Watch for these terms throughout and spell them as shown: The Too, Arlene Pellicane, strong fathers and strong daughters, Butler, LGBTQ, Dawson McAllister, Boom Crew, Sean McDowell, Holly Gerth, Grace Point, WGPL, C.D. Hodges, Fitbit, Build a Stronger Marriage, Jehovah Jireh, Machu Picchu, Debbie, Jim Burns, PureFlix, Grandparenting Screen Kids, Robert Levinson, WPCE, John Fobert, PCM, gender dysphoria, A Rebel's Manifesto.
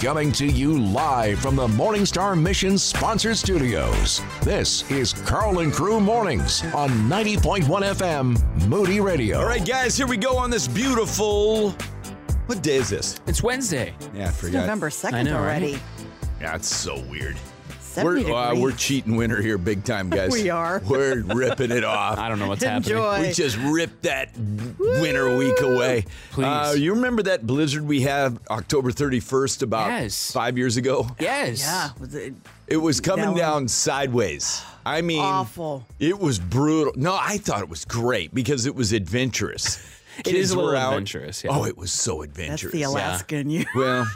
Coming to you live from the Morningstar Mission Sponsor Studios, this is Carl and Crew Mornings on 90.1 FM Moody Radio. All right, guys, here we go on this beautiful... What day is this? It's Wednesday. Yeah, I forgot. It's November 2nd already. Right? Yeah, it's so weird. We're cheating winter here big time, guys. We are. We're ripping it off. I don't know what's happening. We just ripped that winter week away. Please. You remember that blizzard we had October 31st about 5 years ago? Yes. Yeah. It was coming down sideways. I mean, awful. It was brutal. No, I thought it was great because it was adventurous. Kids were out. Adventurous. Yeah. Oh, it was so adventurous. That's the Alaskan you. Well,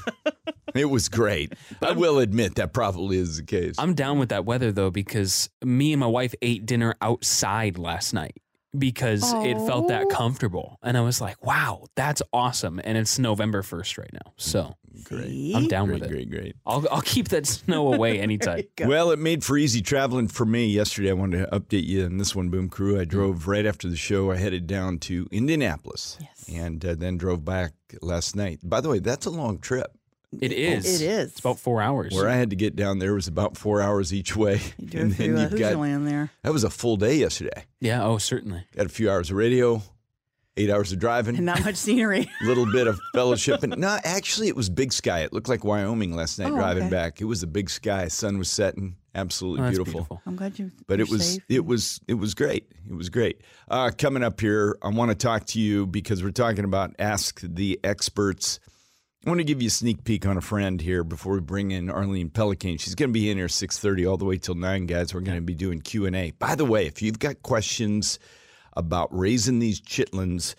it was great. I will admit that probably is the case. I'm down with that weather, though, because me and my wife ate dinner outside last night because it felt that comfortable. And I was like, wow, that's awesome. And it's November 1st right now. So great. I'm down with it. Great. I'll keep that snow away anytime. Well, it made for easy traveling for me yesterday. I wanted to update you on this one, Boom Crew. I drove right after the show. I headed down to Indianapolis and then drove back last night. By the way, that's a long trip. It is. It's about 4 hours. Where I had to get down there was about 4 hours each way. You do a few land there. That was a full day yesterday. Yeah, certainly. Got a few hours of radio, 8 hours of driving. And not much scenery. A little bit of fellowship. No, actually, it was big sky. It looked like Wyoming last night driving back. It was a big sky. Sun was setting. Absolutely beautiful. I'm glad you. But it was great. It was great. Coming up here, I want to talk to you because we're talking about Ask the Experts. I want to give you a sneak peek on a friend here before we bring in Arlene Pellicane. She's going to be in here 6:30 all the way till 9, guys. We're going to be doing Q&A. By the way, if you've got questions about raising these chitlins,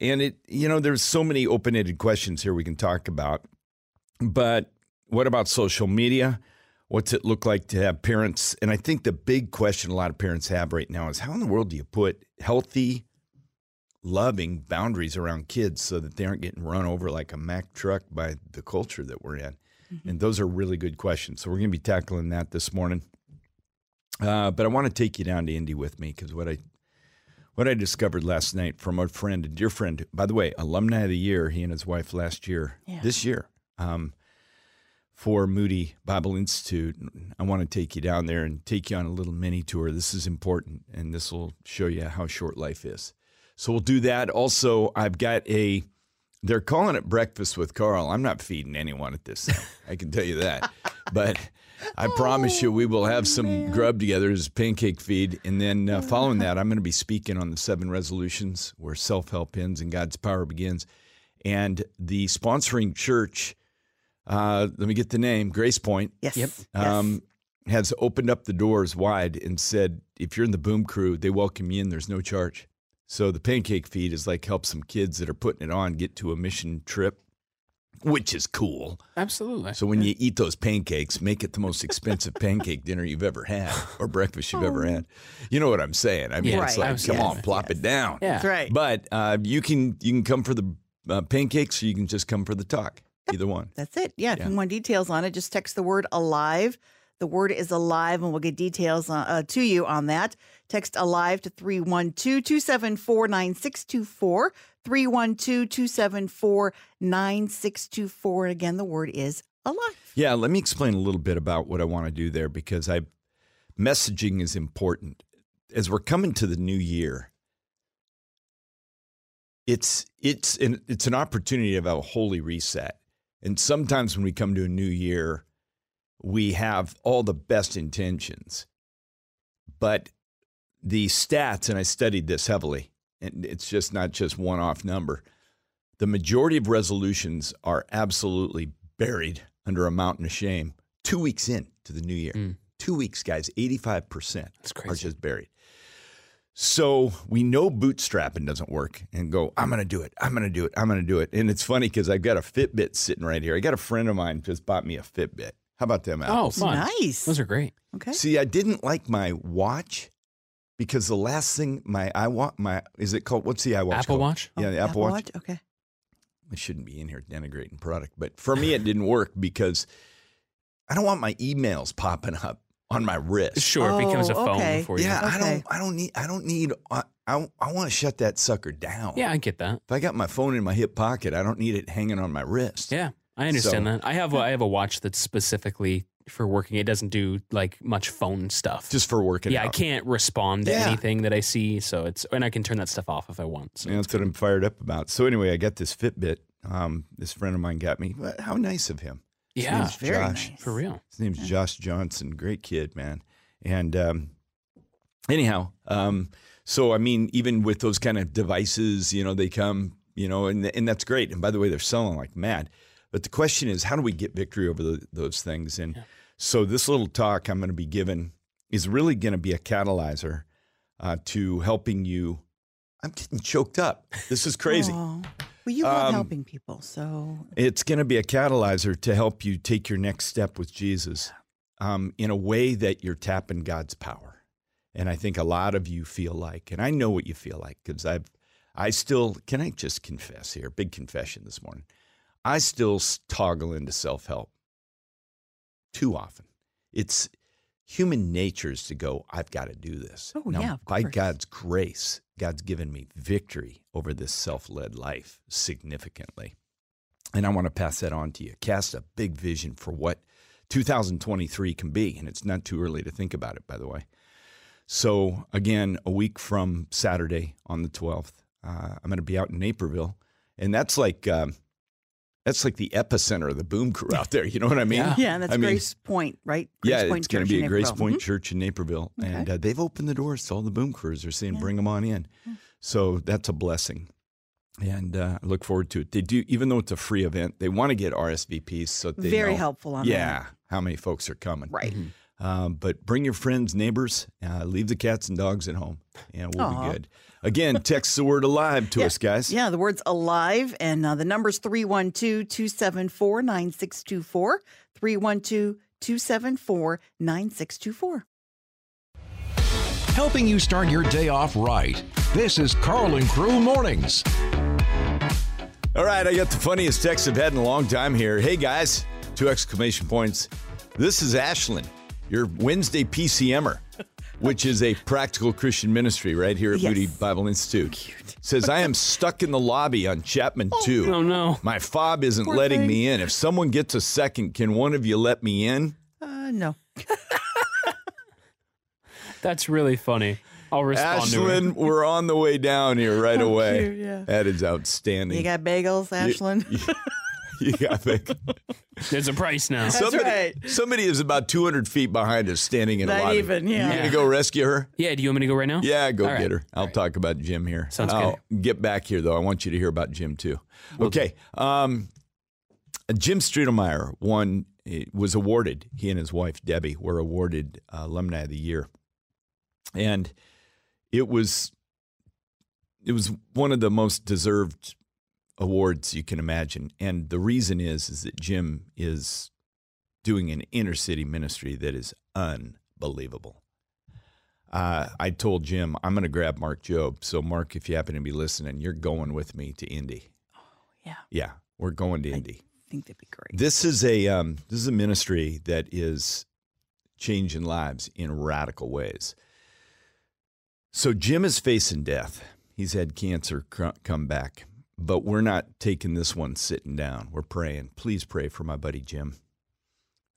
and there's so many open-ended questions here we can talk about. But what about social media? What's it look like to have parents? And I think the big question a lot of parents have right now is how in the world do you put healthy, loving boundaries around kids so that they aren't getting run over like a Mack truck by the culture that we're in. Mm-hmm. And those are really good questions. So we're going to be tackling that this morning. But I want to take you down to Indy with me because what I discovered last night from our friend, a dear friend, by the way, alumni of the year, he and his wife last year, this year, for Moody Bible Institute. I want to take you down there and take you on a little mini tour. This is important, and this will show you how short life is. So we'll do that. Also, I've got they're calling it Breakfast with Carl. I'm not feeding anyone at this time. I can tell you that. But I promise you we will have some grub together as pancake feed. And then following that, I'm going to be speaking on the 7 resolutions where self-help ends and God's power begins. And the sponsoring church, let me get the name, Grace Point. Yes. Yep. Has opened up the doors wide and said, if you're in the Boom Crew, they welcome you in. There's no charge. So the pancake feed is like help some kids that are putting it on get to a mission trip, which is cool. Absolutely. So when you eat those pancakes, make it the most expensive pancake dinner you've ever had or breakfast you've ever had. You know what I'm saying? I mean, it's like, come on, plop it down. Yeah. That's right. But you can come for the pancakes or you can just come for the talk. Yep. Either one. That's it. Yeah. If you want details on it, just text the word ALIVE. The word is ALIVE, and we'll get details to you on that. Text ALIVE to 312-274-9624, 312-274-9624. Again, the word is ALIVE. Yeah, let me explain a little bit about what I want to do there because messaging is important. As we're coming to the new year, it's an opportunity to have a holy reset. And sometimes when we come to a new year, we have all the best intentions, but the stats, and I studied this heavily, and it's just not just one-off number. The majority of resolutions are absolutely buried under a mountain of shame 2 weeks into the new year. 2 weeks, guys, 85% are just buried. So we know bootstrapping doesn't work and go, I'm going to do it. I'm going to do it. I'm going to do it. And it's funny because I've got a Fitbit sitting right here. I got a friend of mine just bought me a Fitbit. How about them apples? Oh, fun. Nice. Those are great. Okay. See, I didn't like my watch because the last thing what's the iWatch Apple called? Watch? Yeah, the Apple Watch. Okay. I shouldn't be in here denigrating product, but for me it didn't work because I don't want my emails popping up on my wrist. Sure, it becomes a phone for you. Yeah, okay. I want to shut that sucker down. Yeah, I get that. If I got my phone in my hip pocket, I don't need it hanging on my wrist. Yeah. I understand that. I have a watch that's specifically for working. It doesn't do like much phone stuff. Just for working. Yeah, out. I can't respond to anything that I see. So it's, and I can turn that stuff off if I want. So yeah, that's what I'm fired up about. So anyway, I got this Fitbit. This friend of mine got me. But how nice of him. Yeah, very Josh. Nice. For real. His name's Josh Johnson. Great kid, man. And so I mean, even with those kind of devices, you know, they come, you know, and that's great. And by the way, they're selling like mad. But the question is, how do we get victory over those things? And so this little talk I'm going to be giving is really going to be a catalyzer to helping you. I'm getting choked up. This is crazy. Aww. Well, you love helping people, so. It's going to be a catalyzer to help you take your next step with Jesus in a way that you're tapping God's power. And I think a lot of you feel like, and I know what you feel like, because I still, can I just confess here, big confession this morning. I still toggle into self-help too often. It's human nature is to go, I've got to do this. Oh, now, yeah, of course. By God's grace, God's given me victory over this self-led life significantly. And I want to pass that on to you. Cast a big vision for what 2023 can be. And it's not too early to think about it, by the way. So again, a week from Saturday on the 12th, I'm going to be out in Naperville. And that's like... that's like the epicenter of the boom crew out there. You know what I mean? Yeah, yeah, that's Grace Point, right? Grace Point it's going to be a Grace Point Church in Naperville. Okay. And they've opened the doors to all the boom crews. They're saying, bring them on in. Yeah. So that's a blessing. And I look forward to it. They do, even though it's a free event, they want to get RSVPs so that they know, helpful on that. How many folks are coming. Right. Mm-hmm. But bring your friends, neighbors, leave the cats and dogs at home, and we'll be good. Again, text the word alive to us, guys. Yeah, the word's alive, and the number's 312-274-9624, 312-274-9624. Helping you start your day off right, this is Carl and Crew Mornings. All right, I got the funniest text I've had in a long time here. Hey, guys, 2 exclamation points. This is Ashlyn, your Wednesday PCMer. Which is a practical Christian ministry right here at Moody Bible Institute. Cute. Says, I am stuck in the lobby on Chapman 2. Oh, no. My fob isn't letting me in. If someone gets a second, can one of you let me in? No. That's really funny. I'll respond to it. Ashlyn, we're on the way down here right away. Cute, yeah. That is outstanding. You got bagels, Ashlyn? You got bacon. There's a price now. That's somebody is about 200 feet behind us standing in a lobby. You going to go rescue her? Yeah, do you want me to go right now? Yeah, go get her. I'll talk about Jim here. Sounds good. Get back here, though. I want you to hear about Jim, too. Okay. Jim Strietelmeier was awarded, he and his wife, Debbie, were awarded Alumni of the Year. And it was one of the most deserved awards you can imagine. And the reason is that Jim is doing an inner city ministry that is unbelievable. I told Jim, I'm going to grab Mark Jobe. So Mark, if you happen to be listening, you're going with me to Indy. Oh, yeah. Yeah, we're going to Indy. I think that'd be great. This is a ministry that is changing lives in radical ways. So Jim is facing death. He's had cancer come back. But we're not taking this one sitting down. We're praying. Please pray for my buddy Jim.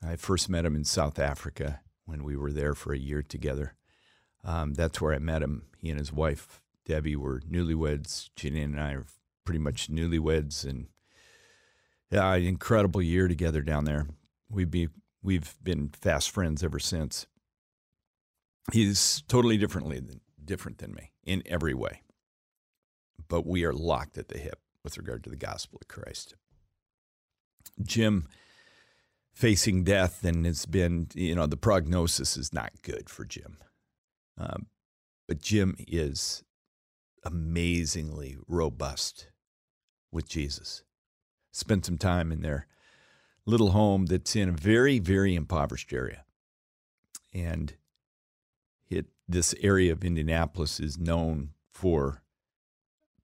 I first met him in South Africa when we were there for a year together. That's where I met him. He and his wife, Debbie, were newlyweds. Janine and I are pretty much newlyweds. And yeah, an incredible year together down there. We've been fast friends ever since. He's totally different than me in every way. But we are locked at the hip with regard to the gospel of Christ. Jim facing death, and it's been, the prognosis is not good for Jim. But Jim is amazingly robust with Jesus. Spent some time in their little home that's in a very, very impoverished area. And this area of Indianapolis is known for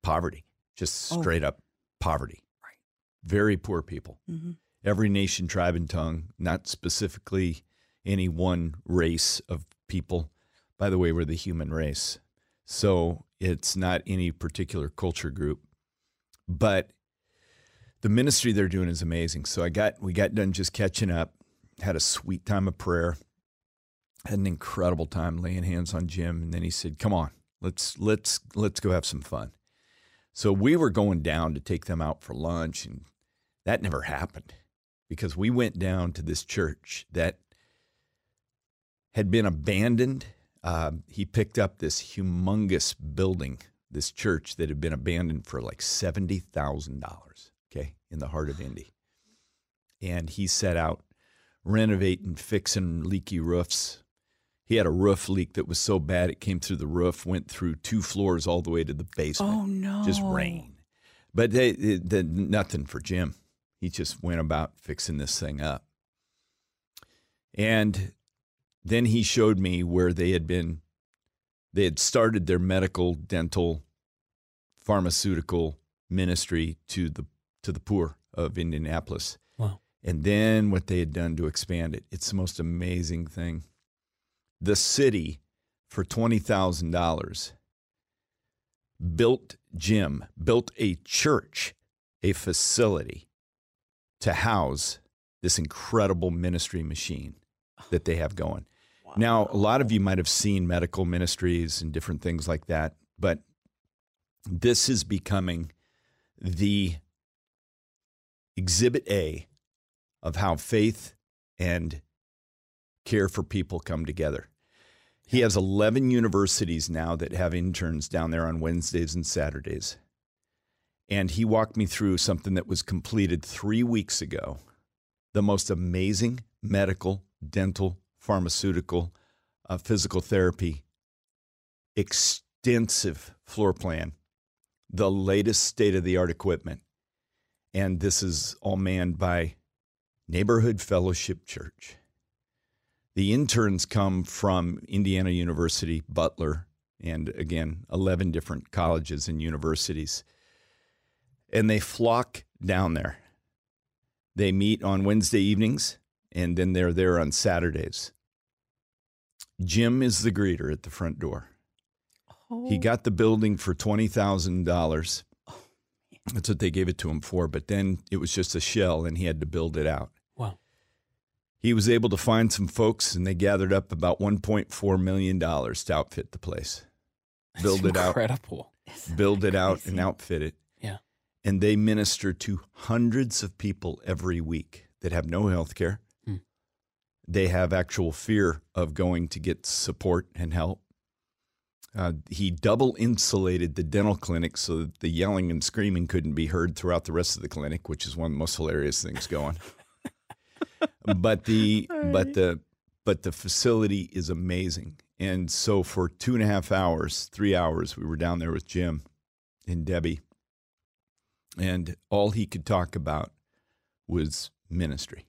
poverty, just straight up poverty. Right. Very poor people. Mm-hmm. Every nation, tribe, and tongue, not specifically any one race of people. By the way, we're the human race. So it's not any particular culture group. But the ministry they're doing is amazing. So we got done just catching up, had a sweet time of prayer, had an incredible time laying hands on Jim, and then he said, "Come on, let's go have some fun." So we were going down to take them out for lunch, and that never happened because we went down to this church that had been abandoned. He picked up this humongous building, this church that had been abandoned for like $70,000. Okay, in the heart of Indy. And he set out renovating, fixing leaky roofs. He had a roof leak that was so bad it came through the roof, went through 2 floors all the way to the basement. Oh, no. Just rain. But nothing for Jim. He just went about fixing this thing up. And then he showed me where they had started their medical, dental, pharmaceutical ministry to the poor of Indianapolis. Wow. And then what they had done to expand it. It's the most amazing thing. The city, for $20,000, built a church, a facility to house this incredible ministry machine that they have going. Wow. Now, a lot of you might have seen medical ministries and different things like that, but this is becoming the Exhibit A of how faith and care for people come together. He has 11 universities now that have interns down there on Wednesdays and Saturdays. And he walked me through something that was completed 3 weeks ago, the most amazing medical, dental, pharmaceutical, physical therapy, extensive floor plan, the latest state-of-the-art equipment. And this is all manned by Neighborhood Fellowship Church. The interns come from Indiana University, Butler, and again, 11 different colleges and universities. And they flock down there. They meet on Wednesday evenings, and then they're there on Saturdays. Jim is the greeter at the front door. Oh. He got the building for $20,000. That's what they gave it to him for, but then it was just a shell, and he had to build it out. Wow. He was able to find some folks, and they gathered up about $1.4 million to outfit the place. Build it out and outfit it. Yeah. And they minister to hundreds of people every week that have no health care. Mm. They have actual fear of going to get support and help. He double insulated the dental clinic so that the yelling and screaming couldn't be heard throughout the rest of the clinic, which is one of the most hilarious things going. But the facility is amazing. And so for 3 hours, we were down there with Jim and Debbie, and all he could talk about was ministry,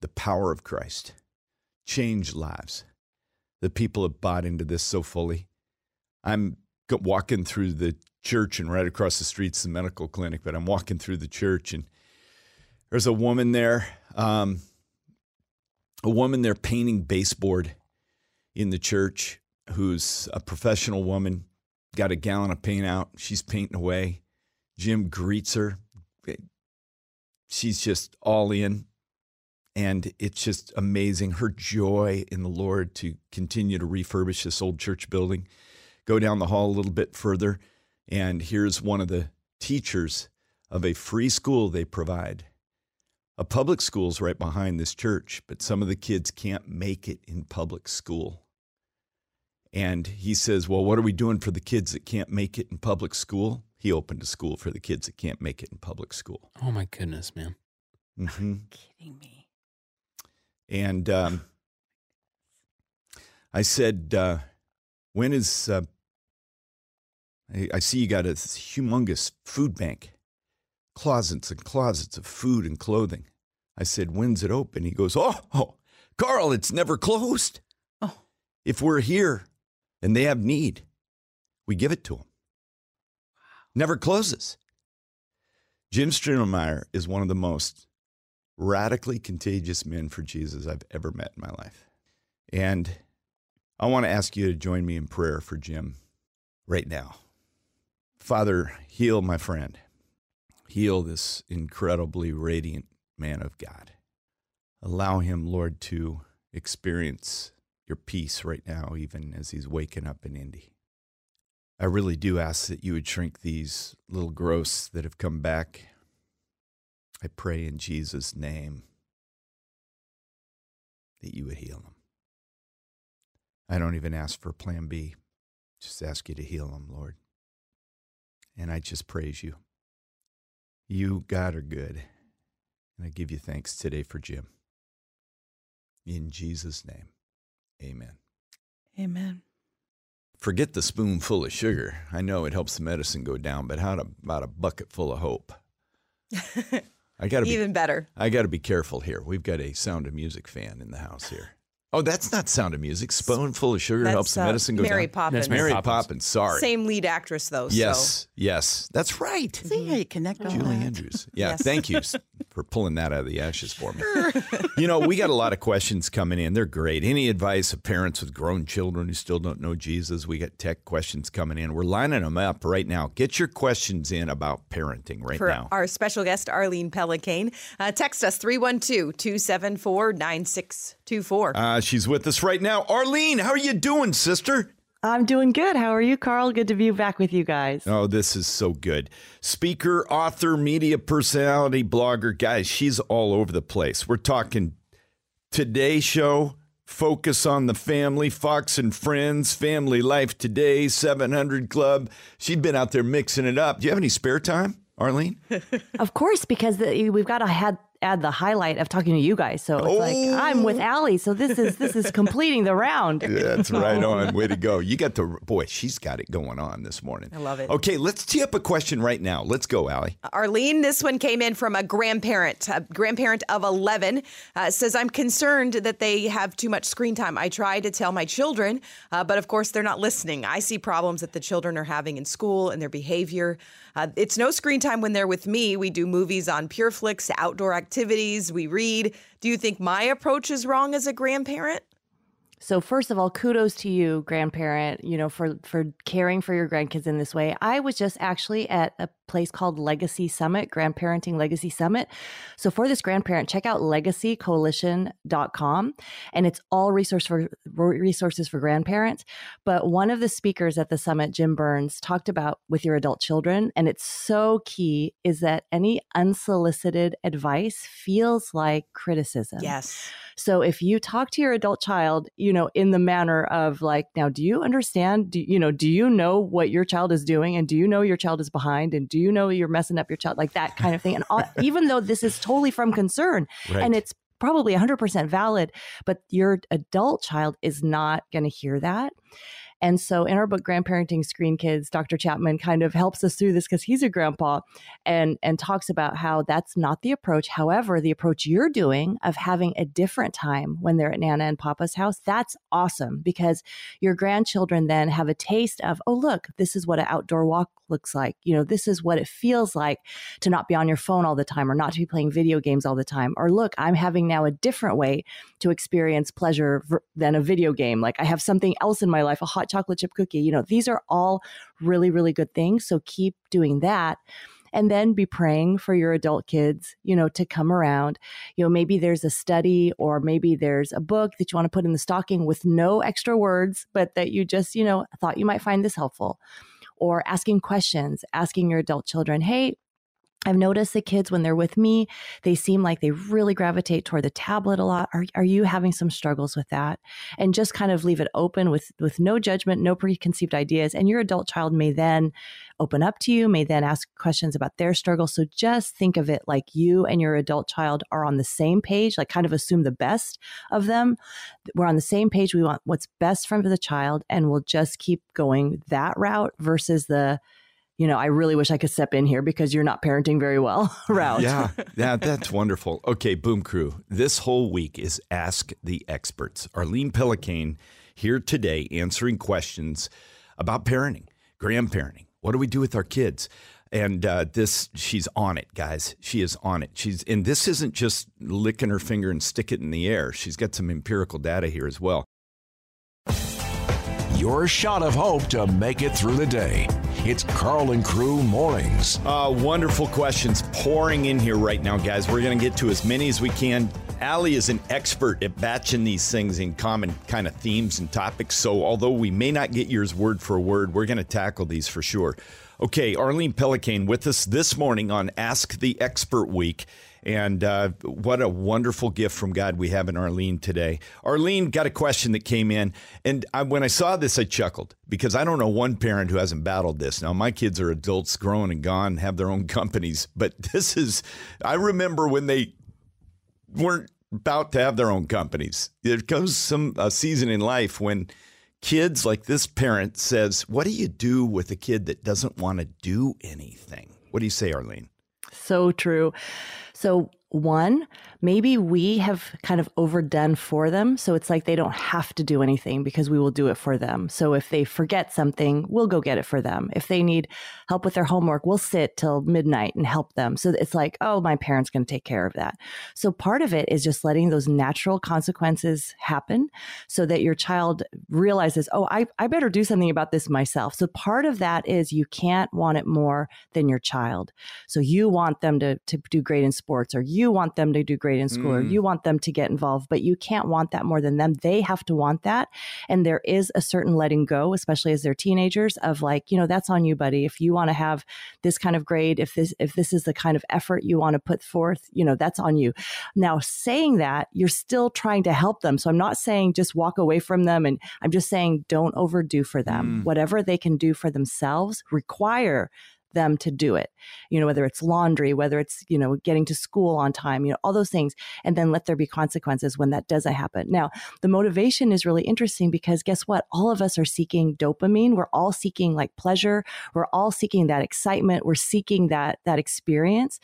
the power of Christ, change lives. The people have bought into this so fully. I'm walking through the church, and right across the street's the medical clinic, but I'm walking through the church, and there's a woman there, painting baseboard in the church, who's a professional woman, got a gallon of paint out. She's painting away. Jim greets her. She's just all in. And it's just amazing, her joy in the Lord to continue to refurbish this old church building. Go down the hall a little bit further, and here's one of the teachers of a free school they provide. A public school's right behind this church, but some of the kids can't make it in public school. And he says, well, what are we doing for the kids that can't make it in public school? He opened a school for the kids that can't make it in public school. Oh, my goodness, man. Mm-hmm. Are you kidding me? And I said, when is, I see you got a humongous food bank, closets and closets of food and clothing. I said, when's it open? He goes, oh, Carl, it's never closed. Oh. If we're here and they have need, we give it to them. Wow. Never closes. Jim Strietelmeier is one of the most radically contagious men for Jesus I've ever met in my life. And I want to ask you to join me in prayer for Jim right now. Father, heal my friend. heal this incredibly radiant man of God. Allow him, Lord, to experience your peace right now, even as he's waking up in Indy. I really do ask that you would shrink these little growths that have come back. I pray in Jesus' name that you would heal them. I don't even ask for plan B. Just ask you to heal them, Lord. And I just praise you. You, God, are good. And I give you thanks today for Jim. In Jesus' name, amen. Amen. Forget the spoonful of sugar. I know it helps the medicine go down, but how about a bucket full of hope? Even better. I got to be careful here. We've got a Sound of Music fan in the house here. Oh, that's not Sound of Music. Spoonful of sugar helps the medicine go down. Mary Poppins. That's Mary Poppins. Sorry. Same lead actress, though. Yes, yes. That's right. See how you connect all Julie that. Andrews. Yeah, yes. Thank you for pulling that out of the ashes for me. You know, we got a lot of questions coming in. They're great. Any advice of parents with grown children who still don't know Jesus? We got tech questions coming in. We're lining them up right now. Get your questions in about parenting right now. Our special guest, Arlene Pellicane. Text us 312-274-9624. She's with us right now. Arlene, how are you doing, sister? I'm doing good. How are you, Carl? Good to be back with you guys. Oh, this is so good. Speaker, author, media personality, blogger. Guys, she's all over the place. We're talking Today Show, Focus on the Family, Fox and Friends, Family Life Today, 700 Club. She'd been out there mixing it up. Do you have any spare time, Arlene? Of course, because we've got to add the highlight of talking to you guys. So it's I'm with Allie. So this is completing the round. Yeah, that's right on. Way to go. You got boy, she's got it going on this morning. I love it. Okay, let's tee up a question right now. Let's go, Allie. Arlene, this one came in from a grandparent of 11. Says, I'm concerned that they have too much screen time. I try to tell my children, but of course they're not listening. I see problems that the children are having in school and their behavior. It's no screen time when they're with me. We do movies on PureFlix, outdoor activities, we read. Do you think my approach is wrong as a grandparent? So first of all, kudos to you, grandparent, for caring for your grandkids in this way. I was just actually at a place called Legacy Summit, Grandparenting Legacy Summit. So for this grandparent, check out legacycoalition.com, and it's all resources for grandparents. But one of the speakers at the summit, Jim Burns, talked about with your adult children, and it's so key, is that any unsolicited advice feels like criticism. Yes. So if you talk to your adult child, in the manner of like, now, do you understand? Do you know what your child is doing? And do you know your child is behind? And do you know you're messing up your child? Like that kind of thing. And even though this is totally from concern, right, and it's probably 100% valid, but your adult child is not going to hear that. And so in our book, Grandparenting Screen Kids, Dr. Chapman kind of helps us through this because he's a grandpa and talks about how that's not the approach. However, the approach you're doing of having a different time when they're at Nana and Papa's house, that's awesome, because your grandchildren then have a taste of, oh, look, this is what an outdoor walk looks like. This is what it feels like to not be on your phone all the time, or not to be playing video games all the time. Or look, I'm having now a different way to experience pleasure than a video game. Like I have something else in my life, a hot chocolate chip cookie. These are all really, really good things. So keep doing that. And then be praying for your adult kids, to come around. Maybe there's a study, or maybe there's a book that you want to put in the stocking with no extra words, but that you just, thought you might find this helpful. Or asking questions, asking your adult children, hey, I've noticed the kids when they're with me, they seem like they really gravitate toward the tablet a lot. Are you having some struggles with that? And just kind of leave it open with no judgment, no preconceived ideas. And your adult child may then open up to you, may then ask questions about their struggles. So just think of it like you and your adult child are on the same page, like kind of assume the best of them. We're on the same page. We want what's best for the child, and we'll just keep going that route versus the, I really wish I could step in here because you're not parenting very well route. Yeah, that's wonderful. Okay, Boom Crew, this whole week is Ask the Experts. Arlene Pellicane here today answering questions about parenting, grandparenting. What do we do with our kids? And she's on it, guys. She is on it. And this isn't just licking her finger and stick it in the air. She's got some empirical data here as well. Your shot of hope to make it through the day. It's Carl and Crew Mornings. Wonderful questions pouring in here right now, guys. We're going to get to as many as we can. Allie is an expert at batching these things in common kind of themes and topics. So although we may not get yours word for word, we're going to tackle these for sure. Okay, Arlene Pellicane with us this morning on Ask the Expert Week. And what a wonderful gift from God we have in Arlene today. Arlene got a question that came in. And when I saw this, I chuckled because I don't know one parent who hasn't battled this. Now, my kids are adults, grown and gone, have their own companies. But this is, I remember when they weren't about to have their own companies. There comes a season in life when kids like this parent says, what do you do with a kid that doesn't want to do anything? What do you say, Arlene? So true. So one, maybe we have kind of overdone for them. So it's like they don't have to do anything because we will do it for them. So if they forget something, we'll go get it for them. If they need help with their homework, we'll sit till midnight and help them. So it's like, oh, my parent's going to take care of that. So part of it is just letting those natural consequences happen so that your child realizes, oh, I better do something about this myself. So part of that is you can't want it more than your child. So you want them to do great in sports, or you want them to do great in school, or you want them to get involved, but you can't want that more than them. They have to want that. And there is a certain letting go, especially as they're teenagers, of like, you know, that's on you, buddy. If you want to have this kind of grade, if this is the kind of effort you want to put forth, you know, that's on you. Now, saying that, you're still trying to help them. So I'm not saying just walk away from them. And I'm just saying don't overdo for them. Whatever they can do for themselves, require them to do it, you know, whether it's laundry, whether it's, you know, getting to school on time, you know, all those things, and then let there be consequences when that doesn't happen. Now, the motivation is really interesting because guess what? All of us are seeking dopamine. We're all seeking like pleasure. We're all seeking that excitement. We're seeking that experience.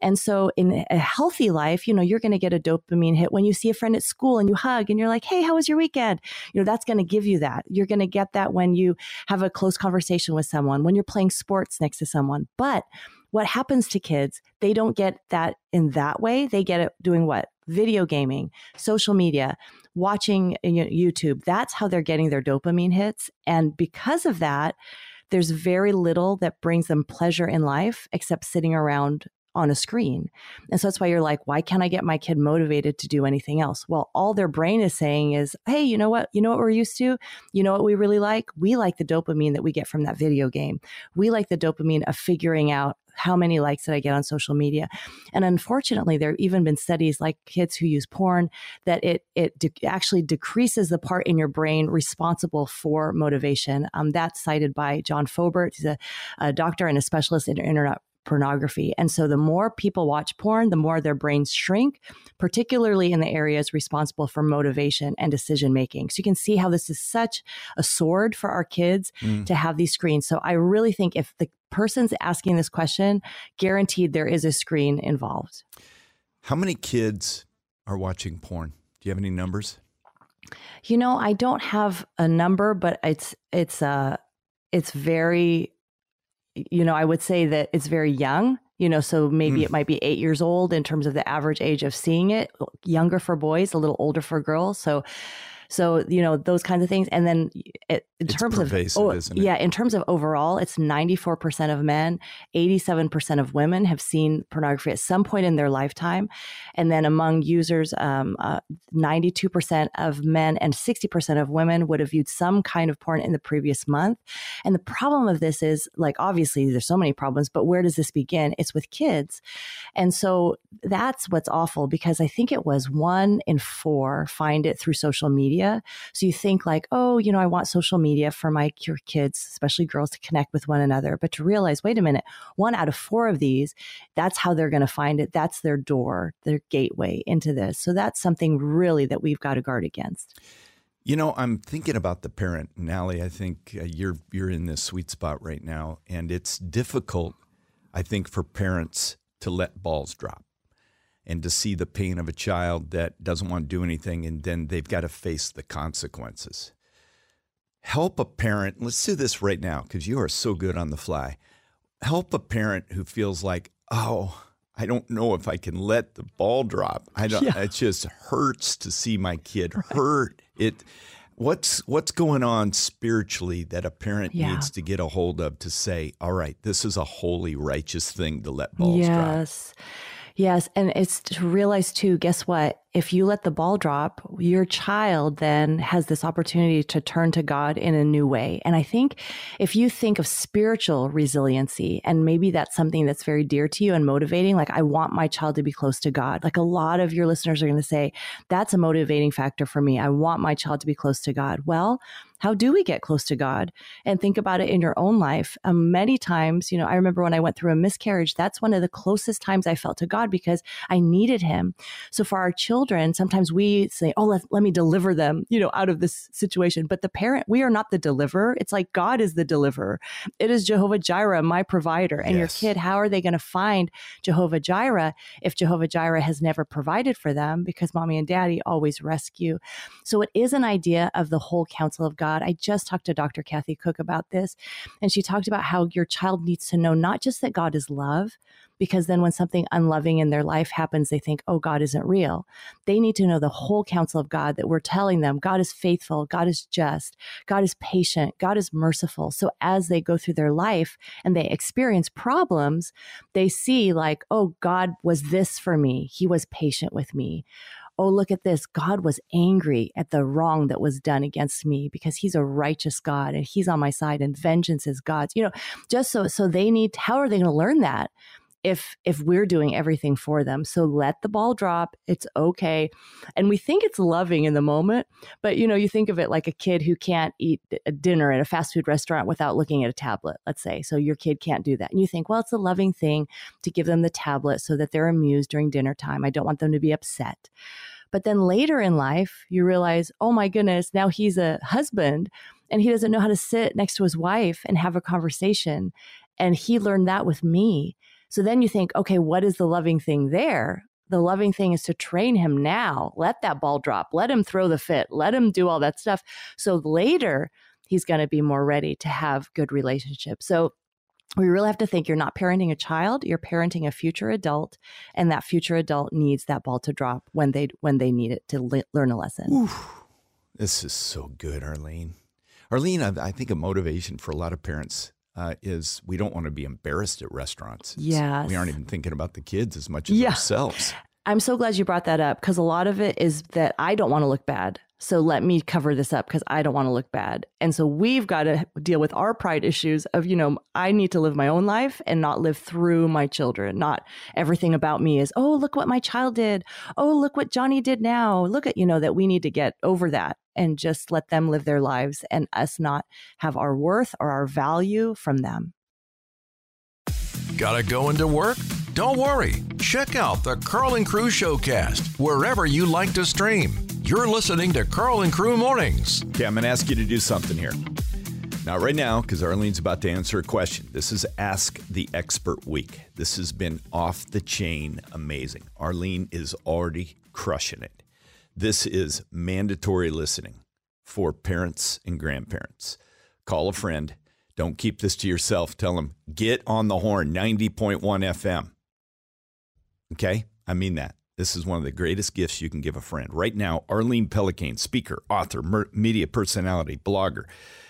And so in a healthy life, you know, you're going to get a dopamine hit when you see a friend at school and you hug and you're like, hey, how was your weekend? You know, that's going to give you that. You're going to get that when you have a close conversation with someone, when you're playing sports next to someone. But what happens to kids, they don't get that in that way. They get it doing what? Video gaming, social media, watching YouTube. That's how they're getting their dopamine hits. And because of that, there's very little that brings them pleasure in life except sitting around on a screen. And so that's why you're like, why can't I get my kid motivated to do anything else? Well, all their brain is saying is, hey, you know what we're used to? You know what we really like? We like the dopamine that we get from that video game. We like the dopamine of figuring out how many likes did I get on social media? And unfortunately, there have even been studies like kids who use porn that it actually decreases the part in your brain responsible for motivation. That's cited by John Fobert. He's a doctor and a specialist in internet pornography. And so the more people watch porn, the more their brains shrink, particularly in the areas responsible for motivation and decision making. So you can see how this is such a sword for our kids to have these screens. So I really think if the person's asking this question, guaranteed there is a screen involved. How many kids are watching porn? Do you have any numbers? You know, I don't have a number, but it's very, you know, I would say that it's very young, you know, so maybe it might be 8 years old in terms of the average age of seeing it, younger for boys, a little older for girls. So, you know, those kinds of things. And then in terms of overall, it's 94% of men, 87% of women have seen pornography at some point in their lifetime. And then among users, 92% of men and 60% of women would have viewed some kind of porn in the previous month. And the problem of this is, like, obviously there's so many problems, but where does this begin? It's with kids. And so that's what's awful, because I think it was 1 in 4 find it through social media. So you think like, oh, you know, I want social media for your kids, especially girls, to connect with one another. But to realize, wait a minute, 1 out of 4 of these, that's how they're going to find it. That's their door, their gateway into this. So that's something really that we've got to guard against. You know, I'm thinking about the parent, and Allie, I think you're in this sweet spot right now. And it's difficult, I think, for parents to let balls drop and to see the pain of a child that doesn't want to do anything, and then they've got to face the consequences. Help a parent, let's do this right now, because you are so good on the fly. Help a parent who feels like, oh, I don't know if I can let the ball drop. It just hurts to see my kid hurt. It. What's going on spiritually that a parent needs to get a hold of to say, all right, this is a holy, righteous thing to let balls drop? Yes. And it's to realize too, guess what? If you let the ball drop, your child then has this opportunity to turn to God in a new way. And I think if you think of spiritual resiliency, and maybe that's something that's very dear to you and motivating, like, I want my child to be close to God. Like, a lot of your listeners are going to say, that's a motivating factor for me. I want my child to be close to God. Well, how do we get close to God? And think about it in your own life. Many times, I remember when I went through a miscarriage, that's one of the closest times I felt to God because I needed him. So for our children, sometimes we say, oh, let me deliver them, out of this situation. But the parent, we are not the deliverer. It's like God is the deliverer. It is Jehovah Jireh, my provider. And your kid, how are they going to find Jehovah Jireh if Jehovah Jireh has never provided for them, because mommy and daddy always rescue? So it is an idea of the whole counsel of God. I just talked to Dr. Kathy Cook about this, and she talked about how your child needs to know not just that God is love, because then when something unloving in their life happens, they think, oh, God isn't real. They need to know the whole counsel of God, that we're telling them God is faithful, God is just, God is patient, God is merciful. So as they go through their life and they experience problems, they see like, oh, God was this for me. He was patient with me. Oh, look at this. God was angry at the wrong that was done against me because he's a righteous God and he's on my side and vengeance is God's, just so they need, how are they going to learn that if we're doing everything for them? So let the ball drop. It's okay. And we think it's loving in the moment, but you think of it like a kid who can't eat a dinner at a fast food restaurant without looking at a tablet, let's say. So your kid can't do that. And you think, well, it's a loving thing to give them the tablet so that they're amused during dinner time. I don't want them to be upset. But then later in life, you realize, oh my goodness, now he's a husband and he doesn't know how to sit next to his wife and have a conversation. And he learned that with me. So then you think, okay, what is the loving thing there? The loving thing is to train him now. Let that ball drop. Let him throw the fit. Let him do all that stuff. So later, he's going to be more ready to have good relationships. So we really have to think, you're not parenting a child. You're parenting a future adult. And that future adult needs that ball to drop when they need it to learn a lesson. Oof. This is so good, Arlene. Arlene, I think a motivation for a lot of parents is we don't want to be embarrassed at restaurants. Yeah, we aren't even thinking about the kids as much as ourselves. I'm so glad you brought that up, because a lot of it is that I don't want to look bad. So let me cover this up because I don't want to look bad. And so we've got to deal with our pride issues of, I need to live my own life and not live through my children. Not everything about me is, oh, look what my child did. Oh, look what Johnny did now. Look at, that we need to get over that and just let them live their lives and us not have our worth or our value from them. Gotta go into work? Don't worry. Check out the Carl and Crew Showcast wherever you like to stream. You're listening to Carl and Crew Mornings. Okay, I'm going to ask you to do something here. Not right now, because Arlene's about to answer a question. This is Ask the Expert Week. This has been off the chain amazing. Arlene is already crushing it. This is mandatory listening for parents and grandparents. Call a friend. Don't keep this to yourself. Tell them, get on the horn, 90.1 FM. Okay? I mean that. This is one of the greatest gifts you can give a friend. Right now, Arlene Pellicane, speaker, author, media personality, blogger.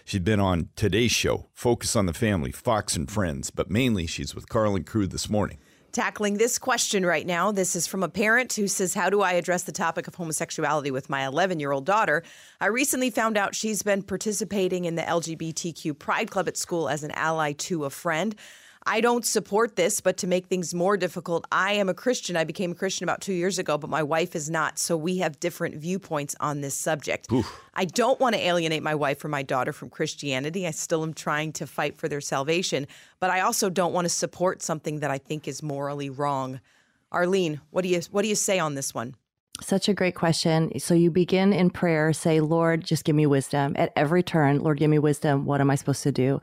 She's been on Today's Show, Focus on the Family, Fox and Friends, but mainly she's with Carl and Crew this morning. Tackling this question right now. This is from a parent who says, how do I address the topic of homosexuality with my 11-year-old daughter? I recently found out she's been participating in the LGBTQ Pride Club at school as an ally to a friend. I don't support this, but to make things more difficult, I am a Christian. I became a Christian about 2 years ago, but my wife is not. So we have different viewpoints on this subject. Oof. I don't want to alienate my wife or my daughter from Christianity. I still am trying to fight for their salvation, but I also don't want to support something that I think is morally wrong. Arlene, what do you say on this one? Such a great question. So you begin in prayer, say, Lord, just give me wisdom at every turn. Lord, give me wisdom. What am I supposed to do?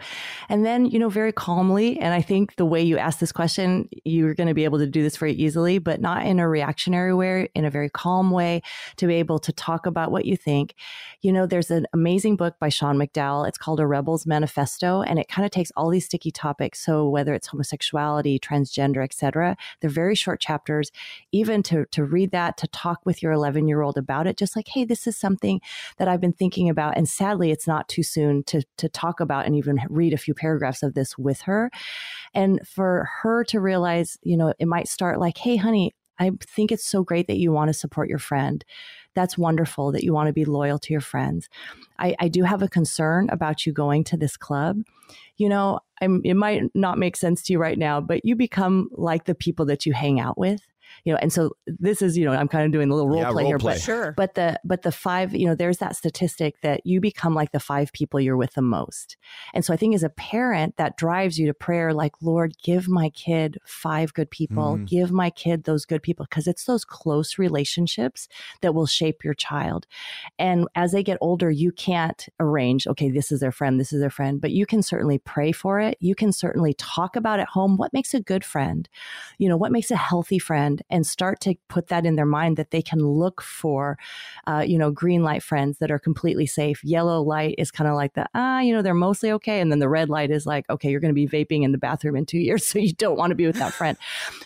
And then, very calmly. And I think the way you ask this question, you're going to be able to do this very easily, but not in a reactionary way, in a very calm way, to be able to talk about what you think. There's an amazing book by Sean McDowell. It's called A Rebel's Manifesto, and it kind of takes all these sticky topics. So whether it's homosexuality, transgender, et cetera, they're very short chapters. Even to read that, to talk with your 11-year-old about it, just like, hey, this is something that I've been thinking about. And sadly, it's not too soon to talk about and even read a few paragraphs of this with her. And for her to realize, you know, it might start like, hey, honey, I think it's so great that you want to support your friend. That's wonderful that you want to be loyal to your friends. I do have a concern about you going to this club. You know, it might not make sense to you right now, but you become like the people that you hang out with. You know, and so this is, you know, I'm kind of doing a little role play here. But sure. But the five, you know, there's that statistic that you become like the five people you're with the most. And so I think as a parent, that drives you to prayer, like, Lord, give my kid five good people, give my kid those good people, because it's those close relationships that will shape your child. And as they get older, you can't arrange, okay, this is their friend, but you can certainly pray for it. You can certainly talk about at home what makes a good friend, you know, what makes a healthy friend. And start to put that in their mind that they can look for, you know, green light friends that are completely safe. Yellow light is kind of like the, you know, they're mostly okay. And then the red light is like, okay, you're going to be vaping in the bathroom in 2 years. So you don't want to be with that friend.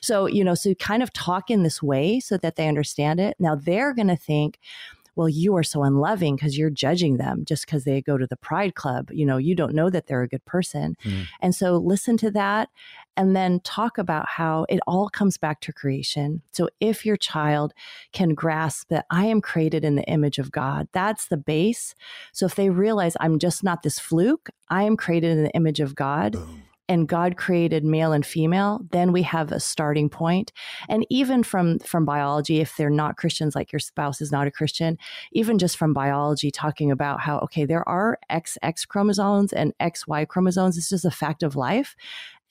So, you know, so kind of talk in this way so that they understand it. Now they're going to think, well, you are so unloving because you're judging them just because they go to the pride club. You know, you don't know that they're a good person. And so listen to that and then talk about how it all comes back to creation. So if your child can grasp that I am created in the image of God, that's the base. So if they realize I'm just not this fluke, I am created in the image of God. Boom. And God created male and female, then we have a starting point. And even from biology, if they're not Christians, like your spouse is not a Christian, even just from biology, talking about how, okay, there are XX chromosomes and XY chromosomes. It's just a fact of life.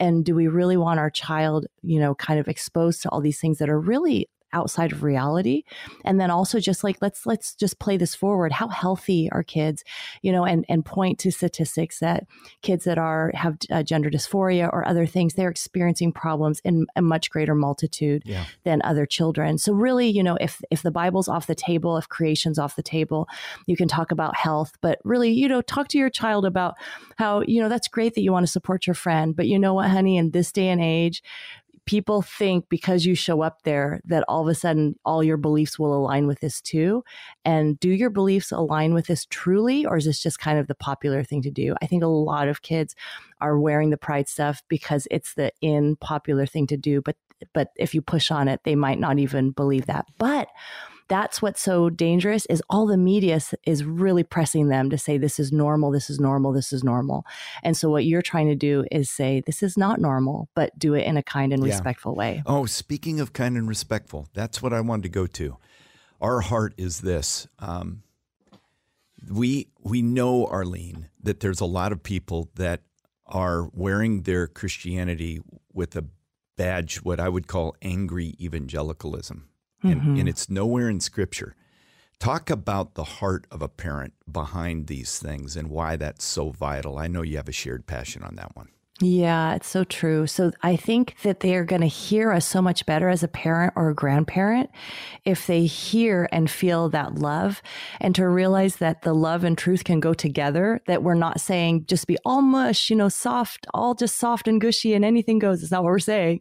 And do we really want our child, you know, kind of exposed to all these things that are really outside of reality? And then also just like, let's just play this forward. How healthy are kids, you know, and point to statistics that kids that have gender dysphoria or other things, they're experiencing problems in a much greater multitude than other children. So really, you know, if the Bible's off the table, if creation's off the table, you can talk about health, but really, you know, talk to your child about how, you know, that's great that you want to support your friend, but you know what, honey, in this day and age, people think because you show up there that all of a sudden all your beliefs will align with this too. And do your beliefs align with this truly, or is this just kind of the popular thing to do? I think a lot of kids are wearing the pride stuff because it's the in popular thing to do. But if you push on it, they might not even believe that. But that's what's so dangerous is all the media is really pressing them to say, this is normal, this is normal, this is normal. And so what you're trying to do is say, this is not normal, but do it in a kind and respectful way. Oh, speaking of kind and respectful, that's what I wanted to go to. Our heart is this. We know, Arlene, that there's a lot of people that are wearing their Christianity with a badge, what I would call angry evangelicalism. And it's nowhere in Scripture. Talk about the heart of a parent behind these things and why that's so vital. I know you have a shared passion on that one. Yeah, it's so true. So I think that they are going to hear us so much better as a parent or a grandparent if they hear and feel that love and to realize that the love and truth can go together, that we're not saying just be all mush, you know, soft, all just soft and gushy and anything goes. It's not what we're saying,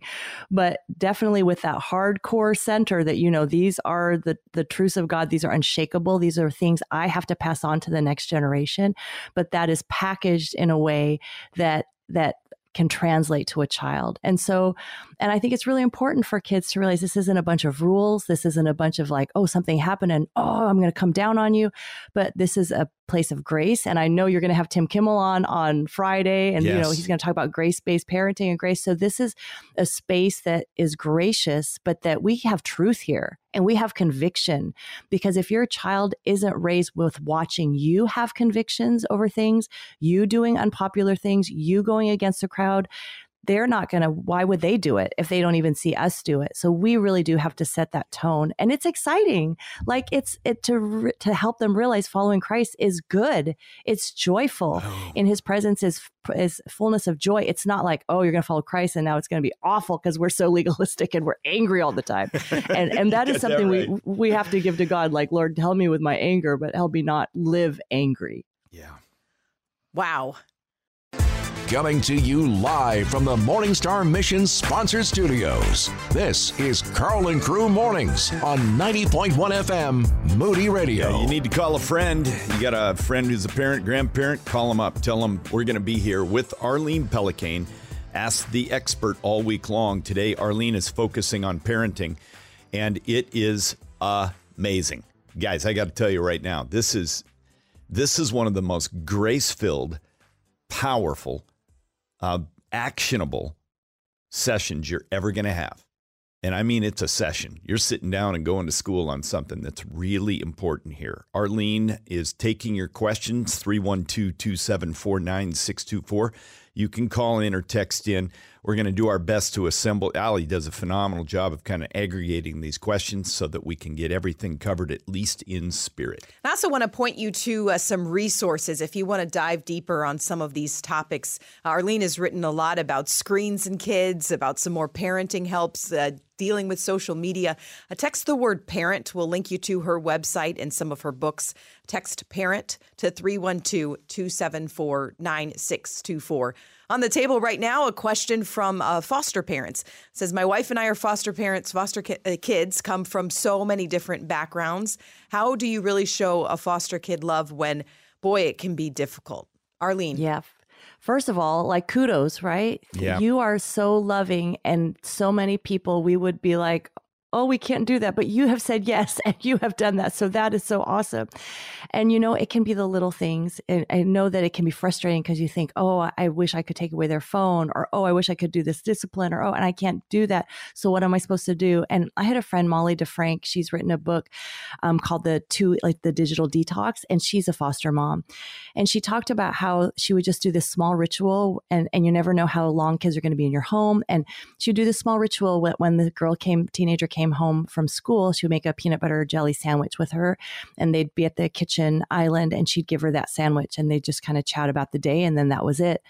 but definitely with that hardcore center that, you know, these are the truths of God. These are unshakable. These are things I have to pass on to the next generation, but that is packaged in a way that can translate to a child. And so, and I think it's really important for kids to realize this isn't a bunch of rules. This isn't a bunch of like, oh, something happened and, oh, I'm going to come down on you. But this is a place of grace. And I know you're going to have Tim Kimmel on Friday and, you know, he's going to talk about grace-based parenting and grace. So this is a space that is gracious, but that we have truth here. And we have conviction, because if your child isn't raised with watching you have convictions over things, you doing unpopular things, you going against the crowd, they're not going to, why would they do it if they don't even see us do it? So we really do have to set that tone. And it's exciting. Like to help them realize following Christ is good. It's joyful. In his presence is fullness of joy. It's not like, oh, you're going to follow Christ and now it's going to be awful because we're so legalistic and we're angry all the time. And that is something that we have to give to God. Like, Lord, help me with my anger, but help me not live angry. Yeah. Wow. Coming to you live from the Morningstar Mission Sponsor Studios, this is Carl and Crew Mornings on 90.1 FM Moody Radio. Yeah, you need to call a friend. You got a friend who's a parent, grandparent, call them up. Tell them we're going to be here with Arlene Pellicane. Ask the expert all week long. Today, Arlene is focusing on parenting, and it is amazing. Guys, I got to tell you right now, this is one of the most grace-filled, powerful, actionable sessions you're ever going to have. And I mean, it's a session. You're sitting down and going to school on something that's really important here. Arlene is taking your questions, 312-274-9624. You can call in or text in. We're going to do our best to assemble. Allie does a phenomenal job of kind of aggregating these questions so that we can get everything covered, at least in spirit. I also want to point you to some resources if you want to dive deeper on some of these topics. Arlene has written a lot about screens and kids, about some more parenting helps, dealing with social media. Text the word parent. We'll link you to her website and some of her books. Text parent to 312-274-9624. On the table right now, a question from foster parents. It says, my wife and I are foster parents. Foster kids come from so many different backgrounds. How do you really show a foster kid love when, boy, it can be difficult? Arlene. Yeah. First of all, like, kudos, right? Yeah. You are so loving, and so many people we would be like, oh, we can't do that. But you have said yes, and you have done that. So that is so awesome. And, you know, it can be the little things. And I know that it can be frustrating because you think, oh, I wish I could take away their phone, or, oh, I wish I could do this discipline, or, oh, and I can't do that. So what am I supposed to do? And I had a friend, Molly DeFrank. She's written a book called The Too, like the Digital Detox. And she's a foster mom. And she talked about how she would just do this small ritual, and you never know how long kids are going to be in your home. And she'd do this small ritual when the teenager came home from school. She would make a peanut butter jelly sandwich with her, and they'd be at the kitchen island, and she'd give her that sandwich, and they'd just kind of chat about the day, and then that was it.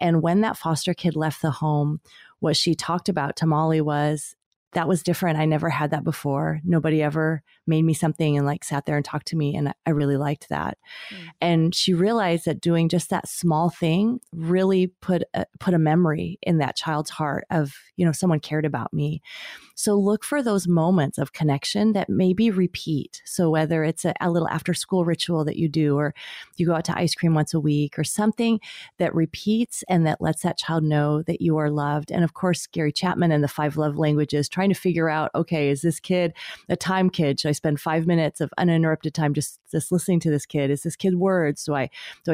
And when that foster kid left the home, what she talked about to Molly was, that was different. I never had that before. Nobody ever made me something and like sat there and talked to me. And I really liked that. Mm. And she realized that doing just that small thing really put a memory in that child's heart of, you know, someone cared about me. So look for those moments of connection that maybe repeat. So whether it's a little after school ritual that you do, or you go out to ice cream once a week, or something that repeats and that lets that child know that you are loved. And of course, Gary Chapman and the 5 love languages, trying to figure out, okay, is this kid a time kid? Should I spend 5 minutes of uninterrupted time just listening to this kid? Is this kid words? Do I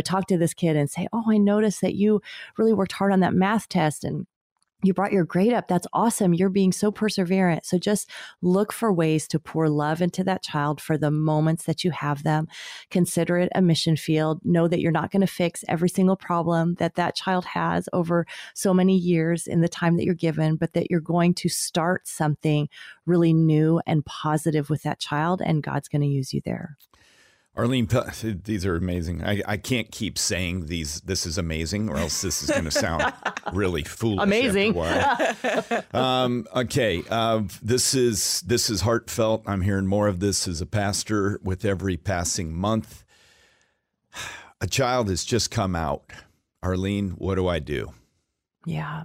talk to this kid and say, oh, I noticed that you really worked hard on that math test, and you brought your grade up. That's awesome. You're being so perseverant. So just look for ways to pour love into that child for the moments that you have them. Consider it a mission field. Know that you're not going to fix every single problem that child has over so many years in the time that you're given, but that you're going to start something really new and positive with that child, and God's going to use you there. Arlene, these are amazing. I can't keep saying these. This is amazing, or else this is going to sound really foolish. Amazing. After a while. Okay. This is heartfelt. I'm hearing more of this as a pastor with every passing month. A child has just come out. Arlene, what do I do? Yeah.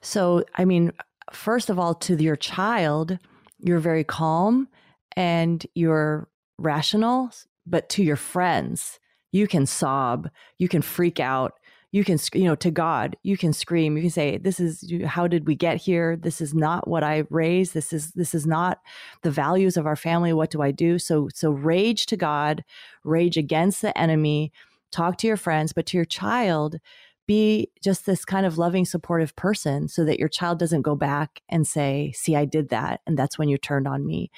So, I mean, first of all, to your child, you're very calm and you're rational. But to your friends, you can sob, you can freak out, you can, you know, to God, you can scream, you can say, this is, how did we get here? This is not what I raised. This is not the values of our family. What do I do? So rage to God, rage against the enemy, talk to your friends, but to your child, be just this kind of loving, supportive person so that your child doesn't go back and say, see, I did that. And that's when you turned on me.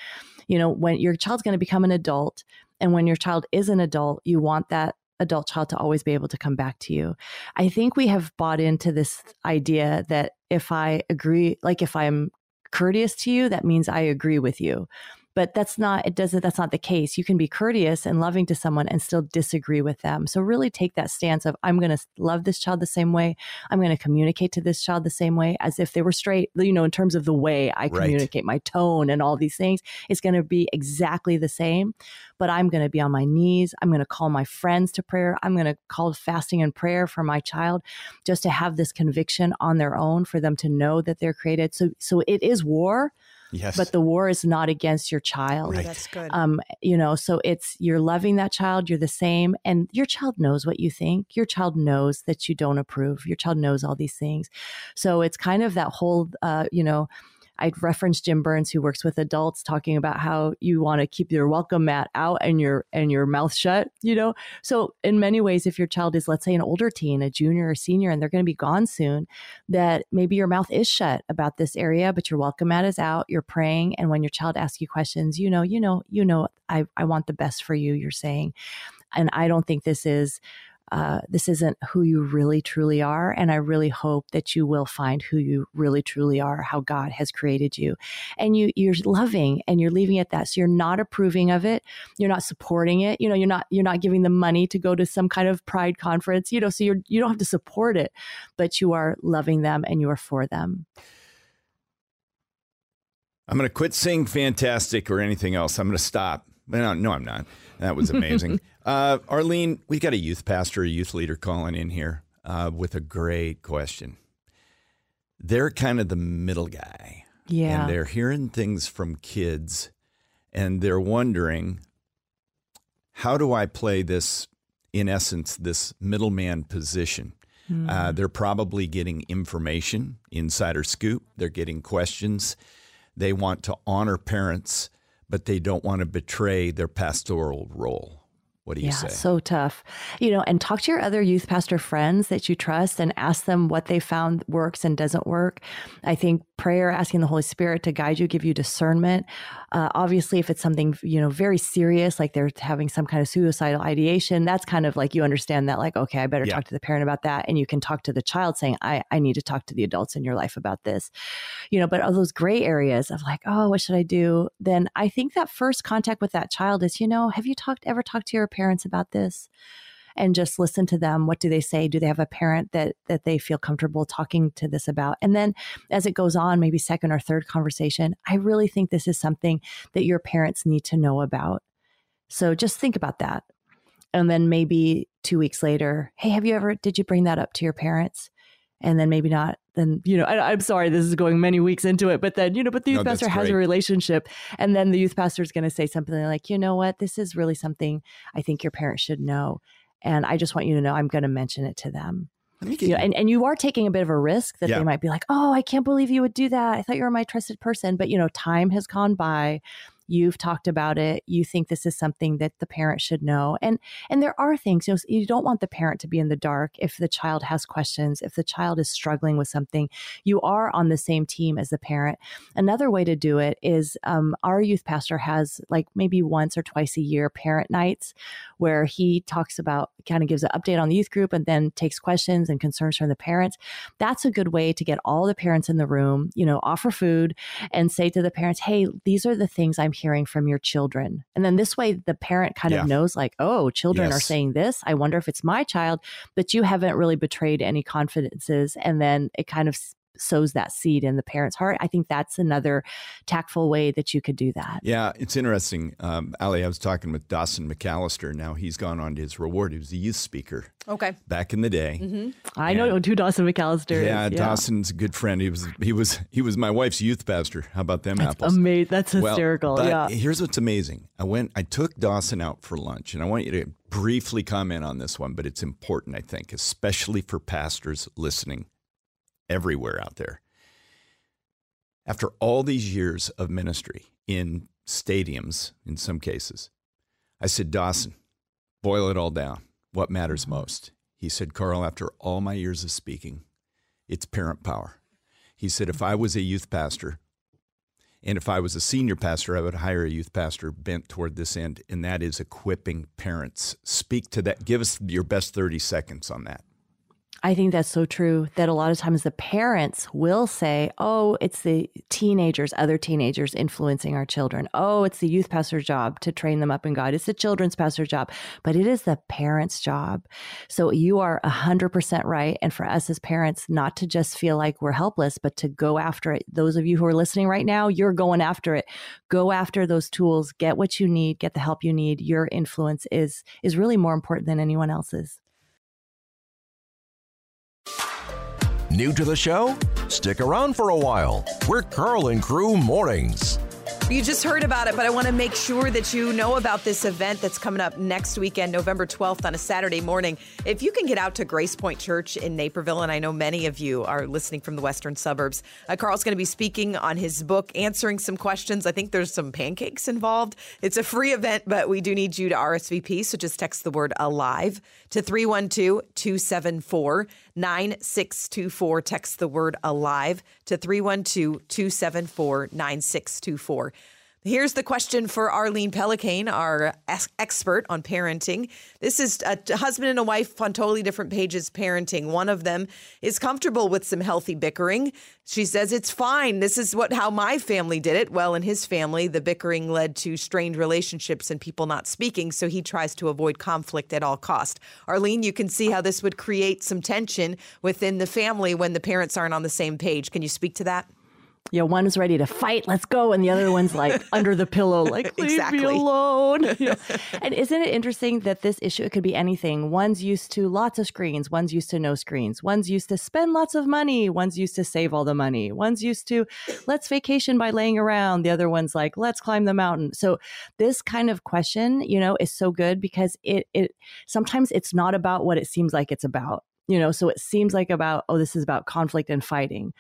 You know, when your child's going to become an adult, and when your child is an adult, you want that adult child to always be able to come back to you. I think we have bought into this idea that if I agree, like if I'm courteous to you, that means I agree with you. But that's not the case. You can be courteous and loving to someone and still disagree with them. So really take that stance of, I'm going to love this child the same way. I'm going to communicate to this child the same way as if they were straight, you know, in terms of the way I communicate, my tone and all these things. It's going to be exactly the same, but I'm going to be on my knees. I'm going to call my friends to prayer. I'm going to call fasting and prayer for my child, just to have this conviction on their own, for them to know that they're created. So it is war. Yes. But the war is not against your child. Right. That's good. You know, so it's, you're loving that child. You're the same. And your child knows what you think. Your child knows that you don't approve. Your child knows all these things. So it's kind of that whole, you know, I'd reference Jim Burns, who works with adults, talking about how you want to keep your welcome mat out and your mouth shut, you know? So in many ways, if your child is, let's say, an older teen, a junior or senior, and they're going to be gone soon, that maybe your mouth is shut about this area, but your welcome mat is out, you're praying. And when your child asks you questions, I want the best for you, you're saying. And I don't think this isn't who you really truly are. And I really hope that you will find who you really truly are, how God has created you. And you're loving and you're leaving it that. So you're not approving of it. You're not supporting it. You know, you're not giving them money to go to some kind of pride conference, you know, so you don't have to support it, but you are loving them and you are for them. I'm going to quit saying fantastic or anything else. I'm going to stop. No, I'm not. That was amazing. Arlene, we got a youth pastor, a youth leader calling in here with a great question. They're kind of the middle guy. Yeah. And they're hearing things from kids and they're wondering, how do I play this, in essence, this middleman position? Mm. They're probably getting information, insider scoop. They're getting questions. They want to honor parents, but they don't want to betray their pastoral role. What do you say? Yeah, so tough. You know, and talk to your other youth pastor friends that you trust and ask them what they found works and doesn't work. I think prayer, asking the Holy Spirit to guide you, give you discernment. Obviously, if it's something, you know, very serious, like they're having some kind of suicidal ideation, that's kind of like, you understand that, like, okay, I better talk to the parent about that. And you can talk to the child saying, I need to talk to the adults in your life about this, you know. But all those gray areas of like, oh, what should I do? Then I think that first contact with that child is, you know, have you ever talked to your parents about this? And just listen to them. What do they say? Do they have a parent that they feel comfortable talking to this about? And then as it goes on, maybe second or third conversation, I really think this is something that your parents need to know about. So just think about that. And then maybe 2 weeks later, hey, did you bring that up to your parents? And then maybe not. Then, you know, I'm sorry, this is going many weeks into it, but then, you know, but the youth pastor has a relationship, and then the youth pastor is going to say something like, you know what, this is really something I think your parents should know. And I just want you to know, I'm going to mention it to them. You know, and you are taking a bit of a risk that they might be like, oh, I can't believe you would do that. I thought you were my trusted person. But, you know, time has gone by. You've talked about it. You think this is something that the parent should know. And there are things, you know, you don't want the parent to be in the dark. If the child has questions, if the child is struggling with something, you are on the same team as the parent. Another way to do it is our youth pastor has, like, maybe once or twice a year parent nights where he talks about, kind of gives an update on the youth group and then takes questions and concerns from the parents. That's a good way to get all the parents in the room, you know, offer food and say to the parents, hey, these are the things I'm hearing from your children. And then this way, the parent kind of knows, like, oh, children are saying this. I wonder if it's my child, but you haven't really betrayed any confidences. And then it kind of sows that seed in the parent's heart. I think that's another tactful way that you could do that. Yeah, it's interesting. Ali, I was talking with Dawson McAllister. Now he's gone on to his reward. He was a youth speaker. Okay. Back in the day. Mm-hmm. I know who Dawson McAllister is. Yeah, Dawson's a good friend. He was my wife's youth pastor. How about them apples? Amazing. That's hysterical. Well, here's what's amazing. I took Dawson out for lunch, and I want you to briefly comment on this one, but it's important, I think, especially for pastors listening everywhere out there. After all these years of ministry in stadiums, in some cases, I said, Dawson, boil it all down. What matters most? He said, Carl, after all my years of speaking, it's parent power. He said, if I was a youth pastor, and if I was a senior pastor, I would hire a youth pastor bent toward this end, and that is equipping parents. Speak to that. Give us your best 30 seconds on that. I think that's so true that a lot of times the parents will say, oh, it's the teenagers, other teenagers influencing our children. Oh, it's the youth pastor's job to train them up in God. It's the children's pastor's job, but it is the parents' job. So you are 100% right. And for us as parents, not to just feel like we're helpless, but to go after it. Those of you who are listening right now, you're going after it. Go after those tools, get what you need, get the help you need. Your influence is really more important than anyone else's. New to the show? Stick around for a while. We're Carl and Crew Mornings. You just heard about it, but I want to make sure that you know about this event that's coming up next weekend, November 12th on a Saturday morning. If you can get out to Grace Point Church in Naperville, and I know many of you are listening from the western suburbs, Carl's going to be speaking on his book, answering some questions. I think there's some pancakes involved. It's a free event, but we do need you to RSVP, so just text the word ALIVE to 312-274-9624. Text the word ALIVE to 312-274-9624. Here's the question for Arlene Pellicane, our expert on parenting. This is a husband and a wife on totally different pages parenting. One of them is comfortable with some healthy bickering. She says, it's fine. This is how my family did it. Well, in his family, the bickering led to strained relationships and people not speaking, so he tries to avoid conflict at all cost. Arlene, you can see how this would create some tension within the family when the parents aren't on the same page. Can you speak to that? Yeah, one is ready to fight, let's go. And the other one's like under the pillow, like, leave me alone. You know? And isn't it interesting that this issue, it could be anything. One's used to lots of screens. One's used to no screens. One's used to spend lots of money. One's used to save all the money. One's used to, let's vacation by laying around. The other one's like, let's climb the mountain. So this kind of question, you know, is so good because it sometimes it's not about what it seems like it's about. You know, so it seems like about, oh, this is about conflict and fighting.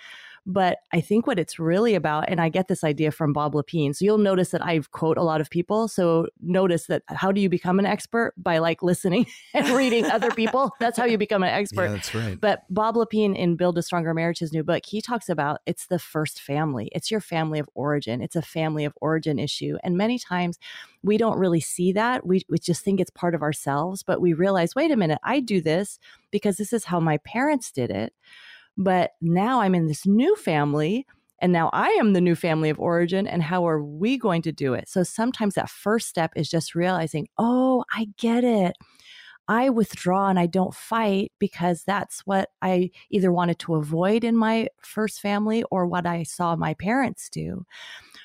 But I think what it's really about, and I get this idea from Bob Lapine. So you'll notice that I quote a lot of people. So notice that how do you become an expert? By like listening and reading other people. That's how you become an expert. Yeah, that's right. But Bob Lapine in Build a Stronger Marriage, his new book, he talks about it's the first family. It's your family of origin. It's a family of origin issue. And many times we don't really see that. We just think it's part of ourselves. But we realize, wait a minute, I do this because this is how my parents did it. But now I'm in this new family, and now I am the new family of origin, and how are we going to do it? So sometimes that first step is just realizing, oh, I get it. I withdraw and I don't fight because that's what I either wanted to avoid in my first family or what I saw my parents do.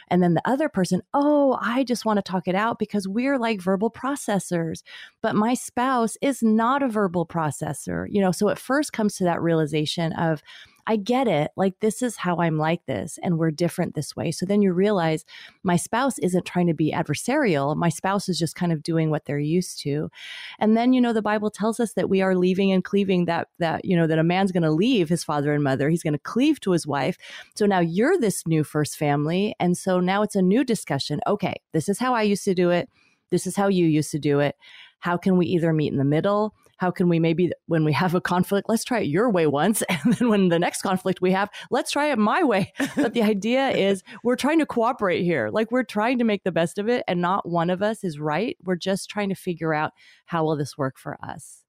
And then the other person, oh, I just want to talk it out because we're like verbal processors, but my spouse is not a verbal processor. You know, so it first comes to that realization of, I get it. Like, this is how I'm like this, and we're different this way. So then you realize my spouse isn't trying to be adversarial. My spouse is just kind of doing what they're used to. And then, you know, the Bible tells us that we are leaving and cleaving, that you know, that a man's going to leave his father and mother. He's going to cleave to his wife. So now you're this new first family. And so now it's a new discussion. Okay, this is how I used to do it. This is how you used to do it. How can we either meet in the middle? How can we maybe, when we have a conflict, let's try it your way once. And then when the next conflict we have, let's try it my way. But the idea is we're trying to cooperate here. Like, we're trying to make the best of it. And not one of us is right. We're just trying to figure out how will this work for us.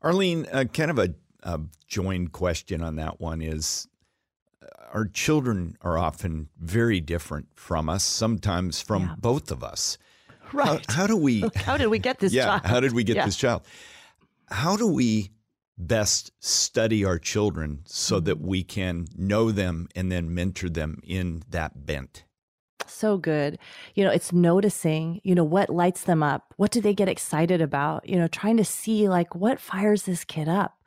Arlene, kind of a joined question on that one is, our children are often very different from us, sometimes from both of us. Right. How did we get this child? How did we get this child? How do we best study our children so that we can know them and then mentor them in that bent? So good. You know, it's noticing, you know, what lights them up? What do they get excited about? You know, trying to see like what fires this kid up.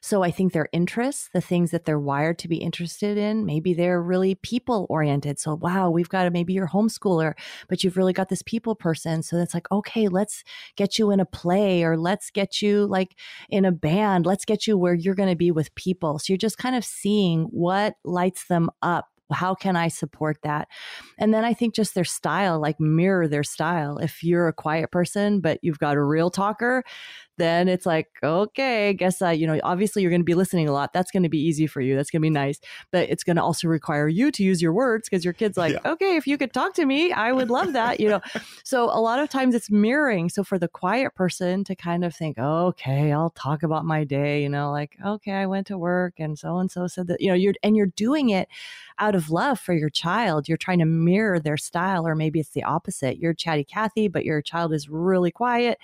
So I think their interests, the things that they're wired to be interested in, maybe they're really people oriented. So, wow, we've got to, maybe you're a homeschooler, but you've really got this people person. So that's like, okay, let's get you in a play, or let's get you like in a band. Let's get you where you're going to be with people. So you're just kind of seeing what lights them up, How can I support that? And then I think just their style, like mirror their style. If you're a quiet person, but you've got a real talker, then it's like, okay, I guess, obviously you're going to be listening a lot. That's going to be easy for you. That's going to be nice. But it's going to also require you to use your words because your kid's like, okay, if you could talk to me, I would love that, So a lot of times it's mirroring. So for the quiet person to kind of think, okay, I'll talk about my day, okay, I went to work and so-and-so said that, you're doing it out of love for your child. You're trying to mirror their style, or maybe it's the opposite. You're chatty Cathy, but your child is really quiet.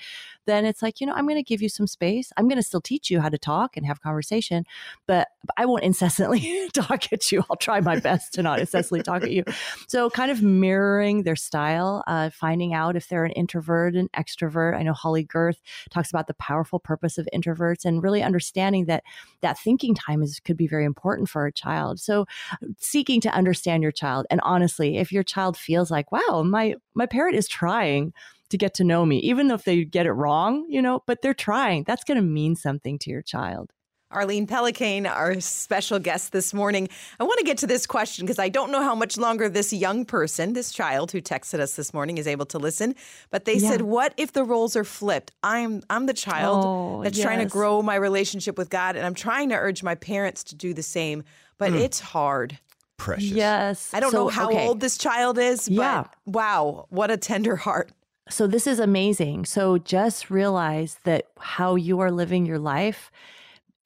Then it's like, I'm going to give you some space. I'm going to still teach you how to talk and have conversation, but I won't incessantly talk at you. I'll try my best to not incessantly talk at you. So kind of mirroring their style, finding out if they're an introvert, an extrovert. I know Holly Gerth talks about the powerful purpose of introverts and really understanding that thinking time could be very important for a child. So seeking to understand your child. And honestly, if your child feels like, wow, my parent is trying to get to know me, even if they get it wrong, but they're trying, that's going to mean something to your child. Arlene Pellicane, our special guest this morning. I want to get to this question because I don't know how much longer this child who texted us this morning is able to listen. But they said, what if the roles are flipped? I'm the child trying to grow my relationship with God, and I'm trying to urge my parents to do the same, but it's hard. Precious. Yes. I don't know how old this child is, but wow, what a tender heart. So this is amazing. So just realize that how you are living your life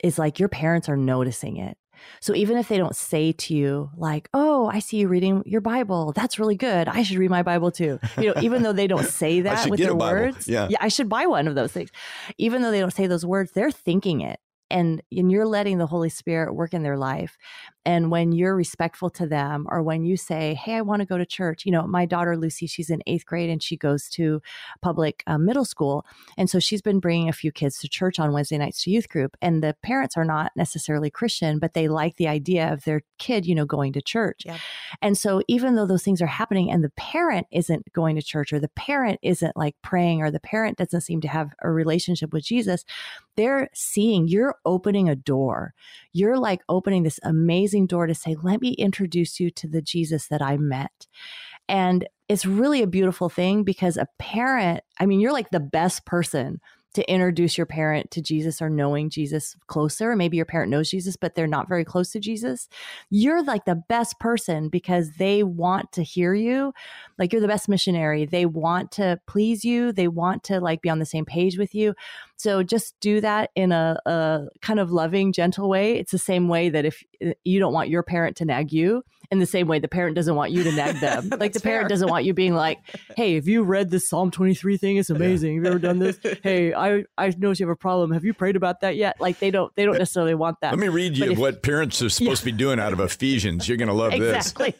is like your parents are noticing it. So even if they don't say to you like, oh, I see you reading your Bible. That's really good. I should read my Bible too. Even though they don't say that with their words. Yeah, I should buy one of those things. Even though they don't say those words, they're thinking it. And you're letting the Holy Spirit work in their life. And when you're respectful to them, or when you say, hey, I want to go to church, my daughter, Lucy, she's in 8th grade and she goes to public middle school. And so she's been bringing a few kids to church on Wednesday nights to youth group. And the parents are not necessarily Christian, but they like the idea of their kid, going to church. Yeah. And so even though those things are happening and the parent isn't going to church, or the parent isn't like praying, or the parent doesn't seem to have a relationship with Jesus, they're seeing you're opening a door. You're like opening this amazing door to say, let me introduce you to the Jesus that I met. And it's really a beautiful thing because a parent, you're like the best person to introduce your parent to Jesus, or knowing Jesus closer. Maybe your parent knows Jesus, but they're not very close to Jesus. You're like the best person because they want to hear you. Like you're the best missionary. They want to please you. They want to like be on the same page with you. So just do that in a kind of loving, gentle way. It's the same way that if you don't want your parent to nag you, in the same way the parent doesn't want you to nag them. Like the parent doesn't want you being like, hey, have you read this Psalm 23 thing? It's amazing. Have you ever done this? Hey, I notice you have a problem. Have you prayed about that yet? Like they don't necessarily want that. Let me read you what parents are supposed to be doing out of Ephesians. You're going to love this. Exactly.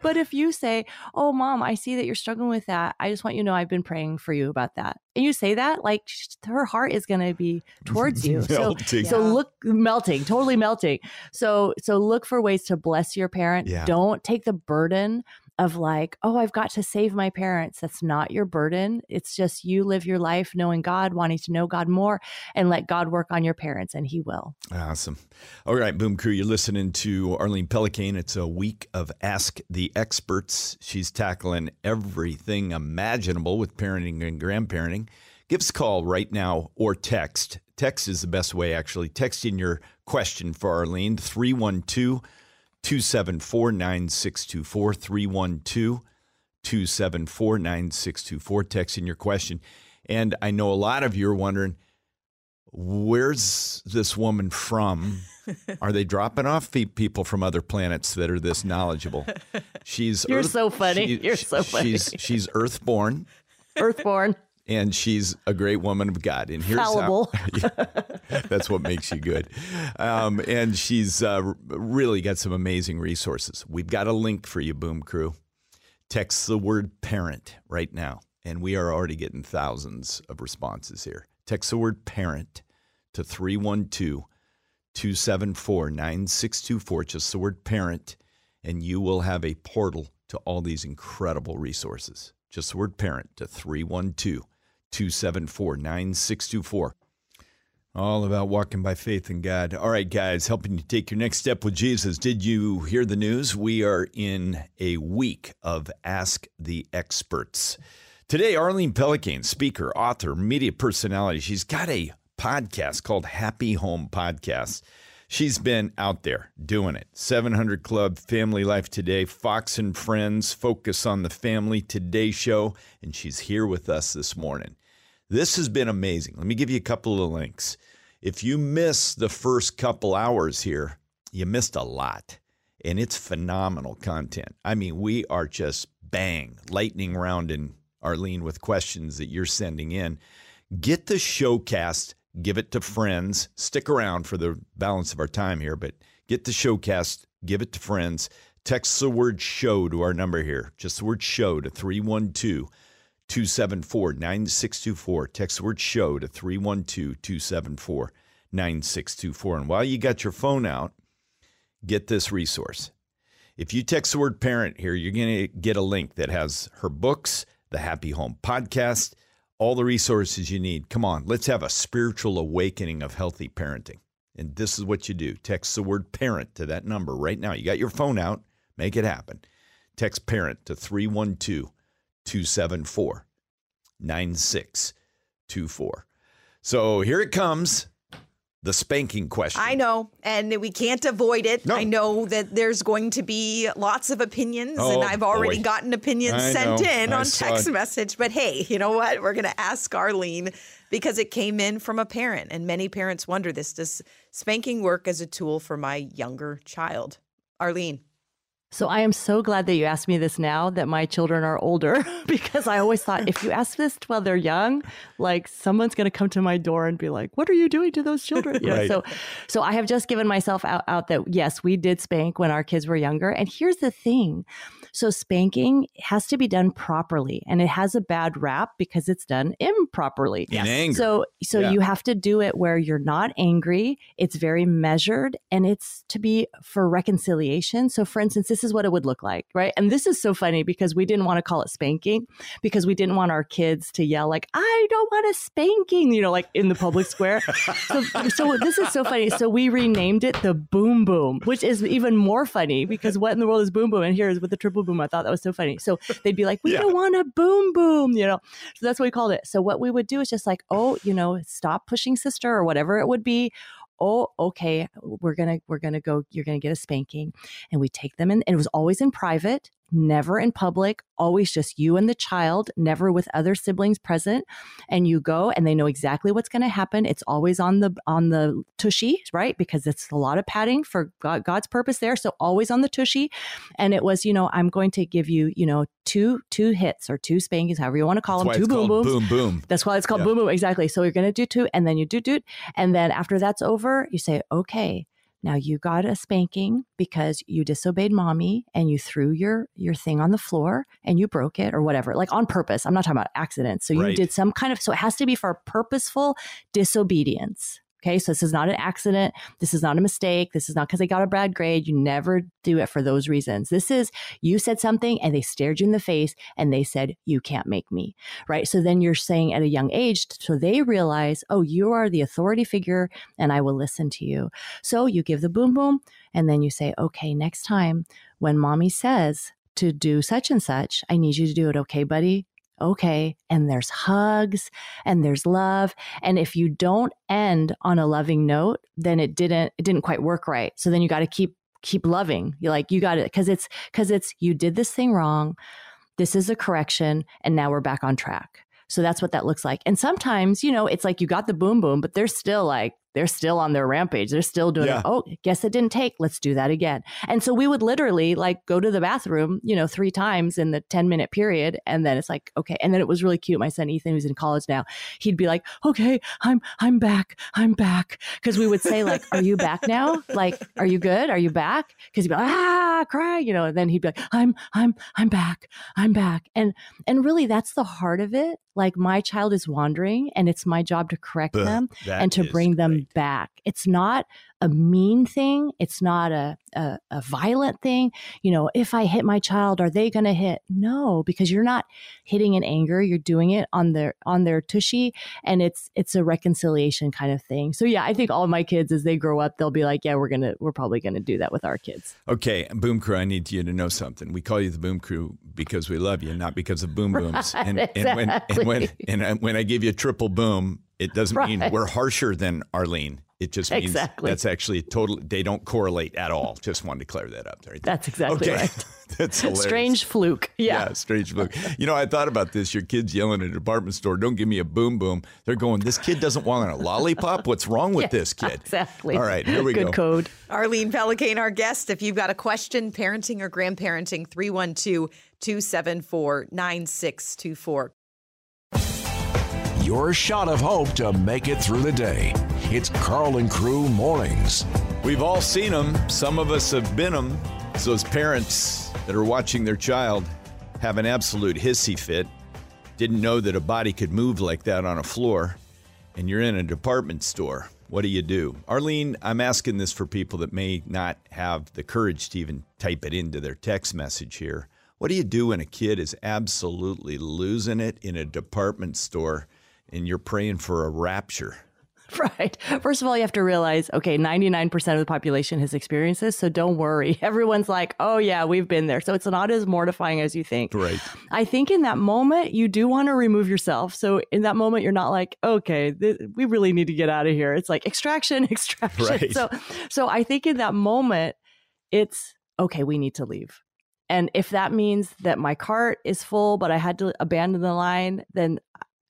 But if you say, oh, Mom, I see that you're struggling with that. I just want you to know I've been praying for you about that. And you say that, like her heart is going to be towards you. So look, totally melting. So look for ways to bless your parent. Yeah. Don't take the burden of like, oh, I've got to save my parents. That's not your burden. It's just you live your life knowing God, wanting to know God more, and let God work on your parents, and He will. Awesome. All right, Boom Crew, you're listening to Arlene Pellicane. It's a week of Ask the Experts. She's tackling everything imaginable with parenting and grandparenting. Give us a call right now or text. Text is the best way, actually. Text in your question for Arlene, 312-274-9624, 312-274-9624. Text in your question. And I know a lot of you are wondering, where's this woman from? Are they dropping off people from other planets that are this knowledgeable? You're so funny. She's earthborn. Earthborn. And she's a great woman of God. And here's fallible. That's what makes you good. And she's really got some amazing resources. We've got a link for you, Boom Crew. Text the word parent right now. And we are already getting thousands of responses here. Text the word parent to 312-274-9624. Just the word parent. And you will have a portal to all these incredible resources. Just the word parent to 312-274-9624. All about walking by faith in God. All right, guys, helping you take your next step with Jesus. Did you hear the news? We are in a week of Ask the Experts. Today, Arlene Pellicane, speaker, author, media personality. She's got a podcast called Happy Home Podcast. She's been out there doing it. 700 Club, Family Life Today, Fox and Friends, Focus on the Family, Today Show, and she's here with us this morning. This has been amazing. Let me give you a couple of links. If you miss the first couple hours here, you missed a lot, and it's phenomenal content. I mean, we are just bang, lightning rounding Arlene with questions that you're sending in. Get the showcast, give it to friends. Stick around for the balance of our time here, but get the showcast, give it to friends. Text the word show to our number here, just the word show to 312-274-9624. Text the word show to 312-274-9624. And while you got your phone out, get this resource. If you text the word parent here, you're going to get a link that has her books, the Happy Home Podcast, all the resources you need. Come on, let's have a spiritual awakening of healthy parenting. And this is what you do. Text the word parent to that number right now. You got your phone out. Make it happen. Text parent to 312-274-9624. So here it comes. The spanking question. I know, and we can't avoid it. No. I know that there's going to be lots of opinions, and I've already gotten opinions sent in on text message. But hey, you know what? We're going to ask Arlene because it came in from a parent, and many parents wonder this. Does spanking work as a tool for my younger child? Arlene. So I am so glad that you asked me this now that my children are older, because I always thought if you ask this while they're young, like someone's going to come to my door and be like, what are you doing to those children? You know, right. So I have just given myself out that, yes, we did spank when our kids were younger. And here's the thing. So spanking has to be done properly, and it has a bad rap because it's done improperly. In anger. So you have to do it where you're not angry. It's very measured, and it's to be for reconciliation. So for instance, this is what it would look like, right? And this is so funny because we didn't want to call it spanking because we didn't want our kids to yell like, I don't want a spanking, you know, like in the public square. so this is so funny. So we renamed it the boom boom, which is even more funny because what in the world is boom boom? And here is with the triple boom. I thought that was so funny. So they'd be like, we don't want a boom boom, you know? So that's what we called it. So what we would do is just like, stop pushing sister or whatever it would be. Oh, okay, we're going to go, you're going to get a spanking. And we take them in, and it was always in private, never in public, always just you and the child, never with other siblings present. And you go, and they know exactly what's going to happen. It's always on the tushy, right? Because it's a lot of padding for God's purpose there. So always on the tushy. And it was, I'm going to give you, two hits or two spankings, however you want to call them, two boom booms. Boom boom. That's why it's called boom boom. Exactly. So you're going to do two, and then you do. And then after that's over, you say, okay, now you got a spanking because you disobeyed mommy and you threw your thing on the floor and you broke it or whatever, like on purpose. I'm not talking about accidents. So you did some kind of, so it has to be for purposeful disobedience. Okay. So this is not an accident. This is not a mistake. This is not because they got a bad grade. You never do it for those reasons. This is, you said something and they stared you in the face and they said, you can't make me. Right. So then you're saying at a young age, so they realize, oh, you are the authority figure and I will listen to you. So you give the boom, boom. And then you say, okay, next time when mommy says to do such and such, I need you to do it. Okay, buddy. Okay. And there's hugs and there's love. And if you don't end on a loving note, then it didn't quite work right. So then you got to keep loving. You're like, you got it. Cause it's, you did this thing wrong. This is a correction. And now we're back on track. So that's what that looks like. And sometimes, it's like you got the boom boom, but they're still on their rampage. They're still doing it. Oh, guess it didn't take. Let's do that again. And so we would literally like go to the bathroom, 3 times in the 10-minute period. And then it's like, okay. And then it was really cute. My son, Ethan, who's in college now, he'd be like, okay, I'm back. Cause we would say like, are you back now? Like, are you good? Are you back? Cause he'd be like, cry, and then he'd be like, I'm back. And really that's the heart of it. Like my child is wandering and it's my job to correct them and to bring them you back. It's not a mean thing. It's not a violent thing. You know, if I hit my child, are they going to hit? No, because you're not hitting in anger. You're doing it on their tushy, and it's a reconciliation kind of thing. So yeah, I think all my kids, as they grow up, they'll be like, yeah, we're probably gonna do that with our kids. Okay, Boom Crew, I need you to know something. We call you the Boom Crew because we love you, not because of boom booms. Right, and when I give you triple boom, it doesn't mean we're harsher than Arlene. It just means that's actually totally, they don't correlate at all. Just wanted to clear that up. There. That's exactly right. That's hilarious. Strange fluke. Yeah, strange fluke. You know, I thought about this. Your kid's yelling at a department store, don't give me a boom boom. They're going, this kid doesn't want a lollipop. What's wrong with this kid? Exactly. All right, here we go. Good code. Arlene Pellicane, our guest. If you've got a question, parenting or grandparenting, 312-274-9624. Your shot of hope to make it through the day. It's Carl and Crew Mornings. We've all seen them. Some of us have been them. It's those parents that are watching their child have an absolute hissy fit. Didn't know that a body could move like that on a floor. And you're in a department store. What do you do? Arlene, I'm asking this for people that may not have the courage to even type it into their text message here. What do you do when a kid is absolutely losing it in a department store? And you're praying for a rapture. Right. First of all, you have to realize, okay, 99% of the population has experienced this, so don't worry. Everyone's like, oh yeah, we've been there. So it's not as mortifying as you think. Right. I think in that moment, you do want to remove yourself. So in that moment, you're not like, okay, we really need to get out of here. It's like extraction. Right. So I think in that moment, it's, okay, we need to leave. And if that means that my cart is full, but I had to abandon the line, then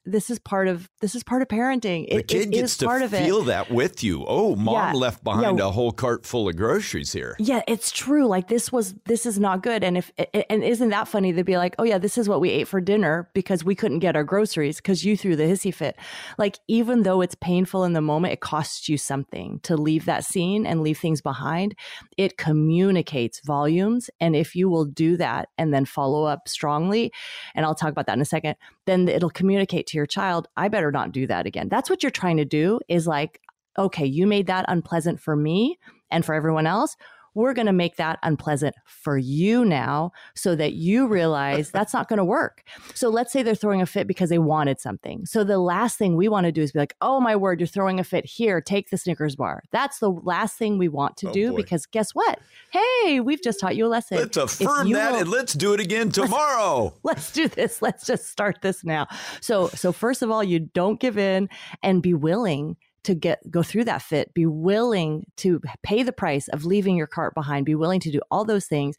this is part of parenting. The kid gets to feel that with you. Oh, mom left behind a whole cart full of groceries here. Yeah, it's true. Like this is not good. And isn't that funny? They'd be like, oh yeah, this is what we ate for dinner because we couldn't get our groceries because you threw the hissy fit. Like even though it's painful in the moment, it costs you something to leave that scene and leave things behind. It communicates volumes. And if you will do that and then follow up strongly, and I'll talk about that in a second, then it'll communicate to your child, I better not do that again. That's what you're trying to do is like, okay, you made that unpleasant for me and for everyone else. We're going to make that unpleasant for you now so that you realize that's not going to work. So let's say they're throwing a fit because they wanted something. So the last thing we want to do is be like, oh my word, you're throwing a fit here. Take the Snickers bar. That's the last thing we want to do because guess what? Hey, we've just taught you a lesson. Let's affirm that and let's do it again tomorrow. Let's do this. Let's just start this now. So first of all, you don't give in and be willing to go through that fit, be willing to pay the price of leaving your cart behind, be willing to do all those things,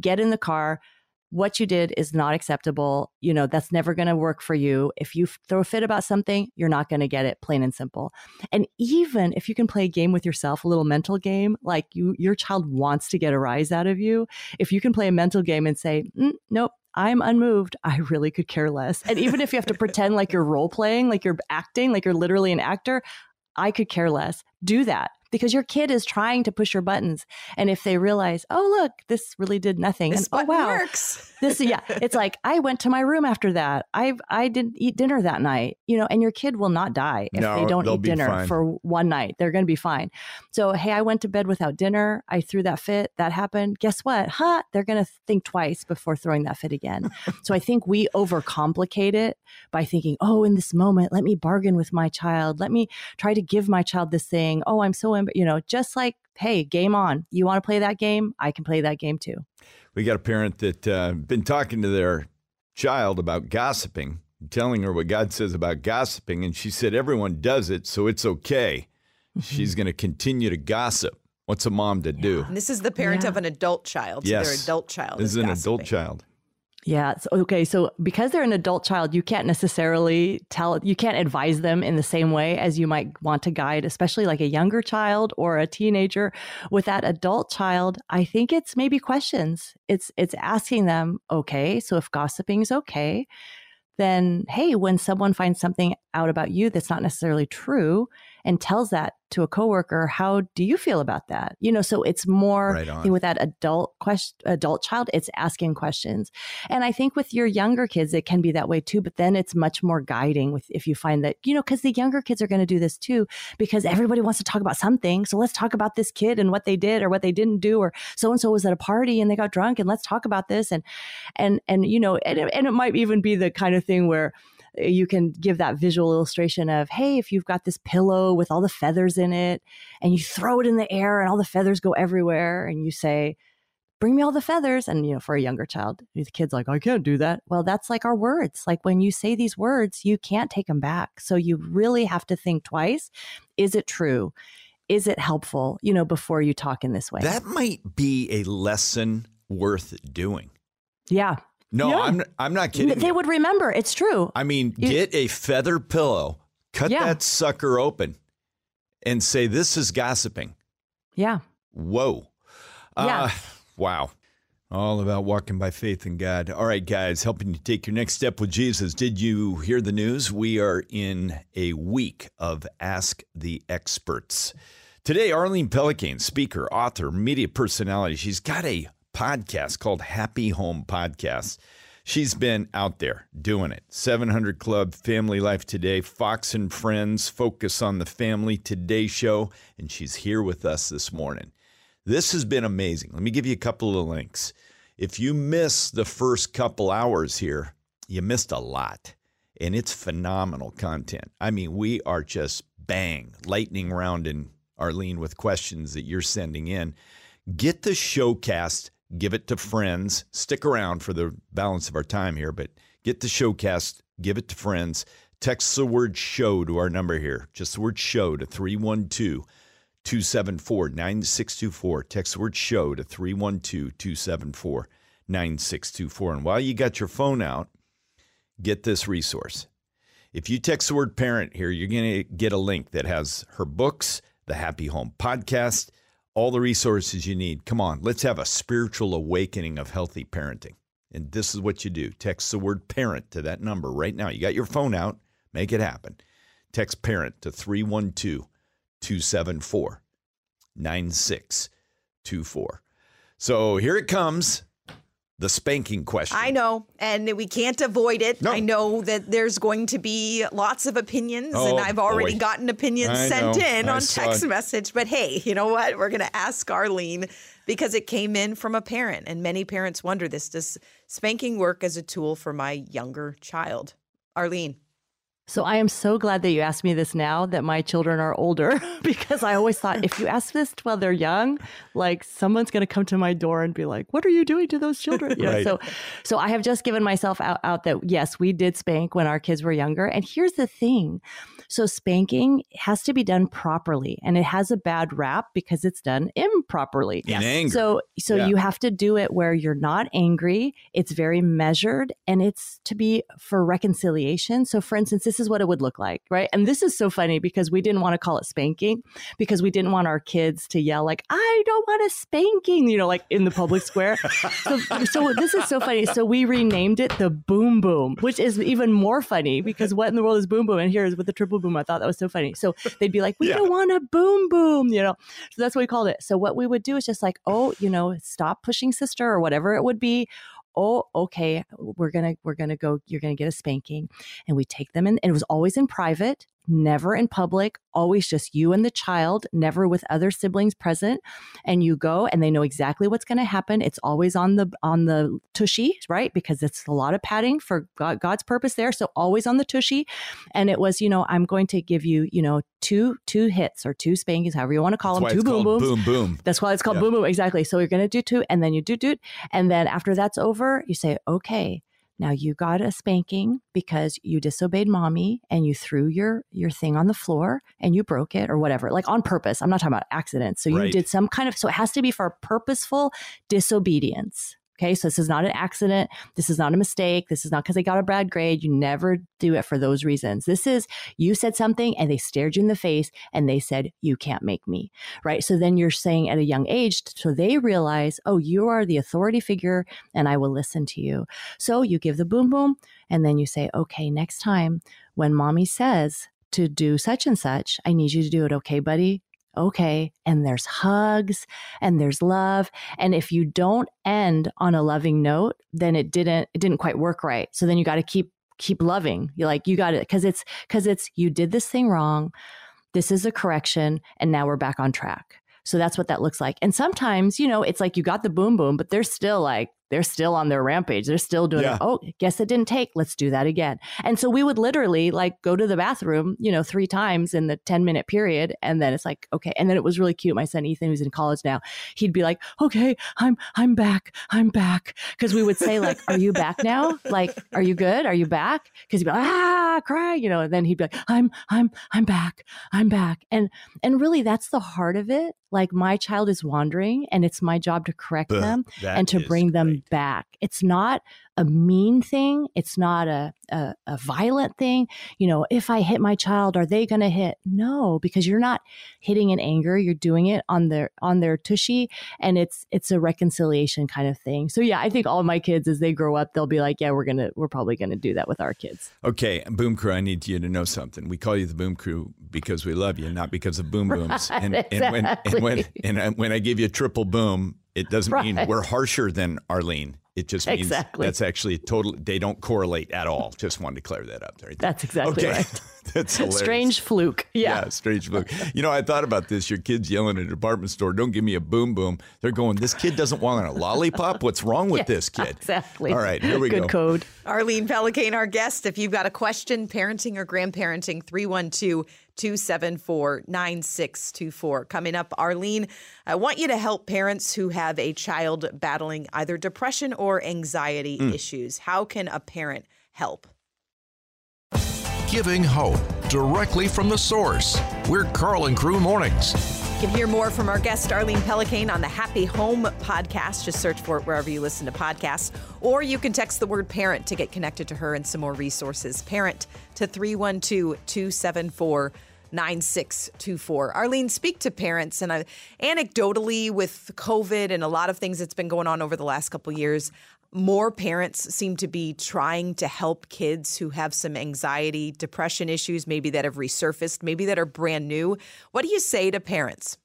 get in the car. What you did is not acceptable. You know, that's never going to work for you. If you throw a fit about something, you're not going to get it, plain and simple. And even if you can play a game with yourself, a little mental game, like your child wants to get a rise out of you. If you can play a mental game and say, nope, I'm unmoved. I really could care less. And even if you have to pretend like you're role playing, like you're acting, like you're literally an actor, I could care less. Do that because your kid is trying to push your buttons. And if they realize, oh, look, this really did nothing. This and, oh, wow, works. It's like I went to my room after that. I didn't eat dinner that night, you know, and your kid will not die if they don't eat dinner for one night. They're going to be fine. So, hey, I went to bed without dinner. I threw that fit. That happened. Guess what? They're going to think twice before throwing that fit again. So I think we overcomplicate it by thinking, oh, in this moment, let me bargain with my child. Let me try to give my child this thing. Oh, I'm so, you know, just like, hey, game on. You want to play that game? I can play that game too. We got a parent that been talking to their child about gossiping, telling her what God says about gossiping. And she said, everyone does it, so it's okay. Mm-hmm. She's going to continue to gossip. What's a mom to do? And this is the parent of an adult child. So their adult child. This is an gossiping. Adult child. Yeah. Okay. So because they're an adult child, you can't necessarily you can't advise them in the same way as you might want to guide, especially like a younger child or a teenager. With that adult child, I think it's maybe questions. It's asking them, okay, so if gossiping is okay, then hey, when someone finds something out about you that's not necessarily true and tells that to a coworker, how do you feel about that? You know, so it's more right on. I think with that adult child, it's asking questions. And I think with your younger kids, it can be that way too, but then it's much more guiding with, if you find that, you know, because the younger kids are going to do this too, because everybody wants to talk about something. So let's talk about this kid and what they did or what they didn't do, or so-and-so was at a party and they got drunk and let's talk about this. And you know, and it might even be the kind of thing where you can give that visual illustration of, hey, if you've got this pillow with all the feathers in it and you throw it in the air and all the feathers go everywhere and you say, bring me all the feathers. And, you know, for a younger child, the kid's like, I can't do that. Well, that's like our words. Like when you say these words, you can't take them back. So you really have to think twice. Is it true? Is it helpful? You know, before you talk in this way. That might be a lesson worth doing. Yeah. No, yeah. I'm not kidding. They would remember. It's true. I mean, get a feather pillow, cut that sucker open and say, this is gossiping. Yeah. Whoa. Yeah. Wow. All about walking by faith in God. All right, guys, helping you take your next step with Jesus. Did you hear the news? We are in a week of Ask the Experts. Today, Arlene Pellicane, speaker, author, media personality. She's got a podcast called Happy Home Podcast. She's been out there doing it. 700 Club, Family Life Today, Fox and Friends, Focus on the Family, Today Show, and she's here with us this morning. This has been amazing. Let me give you a couple of links. If you miss the first couple hours here, you missed a lot, and it's phenomenal content. I mean, we are just bang, lightning round, and Arlene with questions that you're sending in. Get the showcast. Give it to friends. Stick around for the balance of our time here, but get the showcast, give it to friends. Text the word show to our number here. Just the word show to 312-274-9624. Text the word show to 312-274-9624. And while you got your phone out, get this resource. If you text the word parent here, you're going to get a link that has her books, the Happy Home Podcast, all the resources you need. Come on, let's have a spiritual awakening of healthy parenting. And this is what you do. Text the word parent to that number right now. You got your phone out. Make it happen. Text parent to 312-274-9624. So here it comes. The spanking question. I know, and we can't avoid it. No. I know that there's going to be lots of opinions, and I've already gotten opinions sent in on text message. But hey, you know what? We're going to ask Arlene because it came in from a parent, and many parents wonder this. Does spanking work as a tool for my younger child? Arlene. So I am so glad that you asked me this now that my children are older, because I always thought if you ask this while they're young, like someone's going to come to my door and be like, what are you doing to those children? You know, right. So I have just given myself out that, yes, we did spank when our kids were younger. And here's the thing. So spanking has to be done properly, and it has a bad rap because it's done improperly. In anger. So you have to do it where you're not angry. It's very measured, and it's to be for reconciliation. So for instance, this is what it would look like, right? And this is so funny because we didn't want to call it spanking because we didn't want our kids to yell like, I don't want a spanking, you know, like in the public square. So this is so funny. So we renamed it the boom boom, which is even more funny because what in the world is boom boom? And here is with the triple boom. I thought that was so funny. So they'd be like, we don't want a boom boom, you know? So that's what we called it. So what we would do is just like, stop pushing sister or whatever it would be. Oh, okay, we're going to go, you're going to get a spanking. And we take them in, and it was always in private, never in public, always just you and the child, never with other siblings present. And you go, and they know exactly what's going to happen. It's always on the tushy, right? Because it's a lot of padding for God's purpose there. So always on the tushy. And it was, you know, I'm going to give you, you know, two hits or two spankings, however you want to call them, two boom booms. Boom boom. That's why it's called boom boom. Exactly. So you're going to do two, and then you do, and then after that's over, you say, okay, now you got a spanking because you disobeyed mommy and you threw your thing on the floor and you broke it or whatever, like on purpose. I'm not talking about accidents. So you did some kind of, so it has to be for purposeful disobedience. Okay, so this is not an accident. This is not a mistake. This is not because they got a bad grade. You never do it for those reasons. This is, you said something and they stared you in the face and they said, you can't make me, right? So then you're saying at a young age, so they realize, oh, you are the authority figure and I will listen to you. So you give the boom boom, and then you say, okay, next time when mommy says to do such and such. I need you to do it. Okay, buddy? Okay. And there's hugs and there's love. And if you don't end on a loving note, then it didn't quite work right. So then you got to keep loving. You're like, you got it. Cause it's, you did this thing wrong. This is a correction. And now we're back on track. So that's what that looks like. And sometimes, you know, it's like you got the boom, boom, but they're still on their rampage. They're still doing it. Oh, guess it didn't take. Let's do that again. And so we would literally like go to the bathroom, you know, 3 times in the 10-minute period. And then it's like, okay. And then it was really cute. My son, Ethan, who's in college now, he'd be like, okay, I'm back. Cause we would say like, are you back now? Like, are you good? Are you back? Cause he'd be like, cry, you know, and then he'd be like, I'm back. And really that's the heart of it. Like my child is wandering and it's my job to correct them and to bring them back. It's not a mean thing. It's not a violent thing. You know, if I hit my child, are they going to hit? No, because you're not hitting in anger. You're doing it on their tushy, and it's a reconciliation kind of thing. So yeah, I think all my kids, as they grow up, they'll be like, yeah, we're probably gonna do that with our kids. Okay, Boom Crew, I need you to know something. We call you the Boom Crew because we love you, not because of boom booms. Right, and when I give you a triple boom, it doesn't mean we're harsher than Arlene. It just means that's actually they don't correlate at all. Just wanted to clear that up there. That's exactly right. That's hilarious. Strange fluke. Yeah, strange fluke. You know, I thought about this. Your kid's yelling at a department store, don't give me a boom boom. They're going, this kid doesn't want a lollipop. What's wrong with this kid? Exactly. All right, here we go. Good code. Arlene Pellicane, our guest. If you've got a question, parenting or grandparenting, 312-274-9624. Coming up, Arlene, I want you to help parents who have a child battling either depression or anxiety issues. How can a parent help? Giving hope directly from the source. We're Carl and Crew Mornings. You can hear more from our guest, Arlene Pellicane, on the Happy Home Podcast. Just search for it wherever you listen to podcasts. Or you can text the word parent to get connected to her and some more resources. Parent to 312-274-9624. Arlene, speak to parents. And anecdotally, with COVID and a lot of things that's been going on over the last couple of years, more parents seem to be trying to help kids who have some anxiety, depression issues, maybe that have resurfaced, maybe that are brand new. What do you say to parents?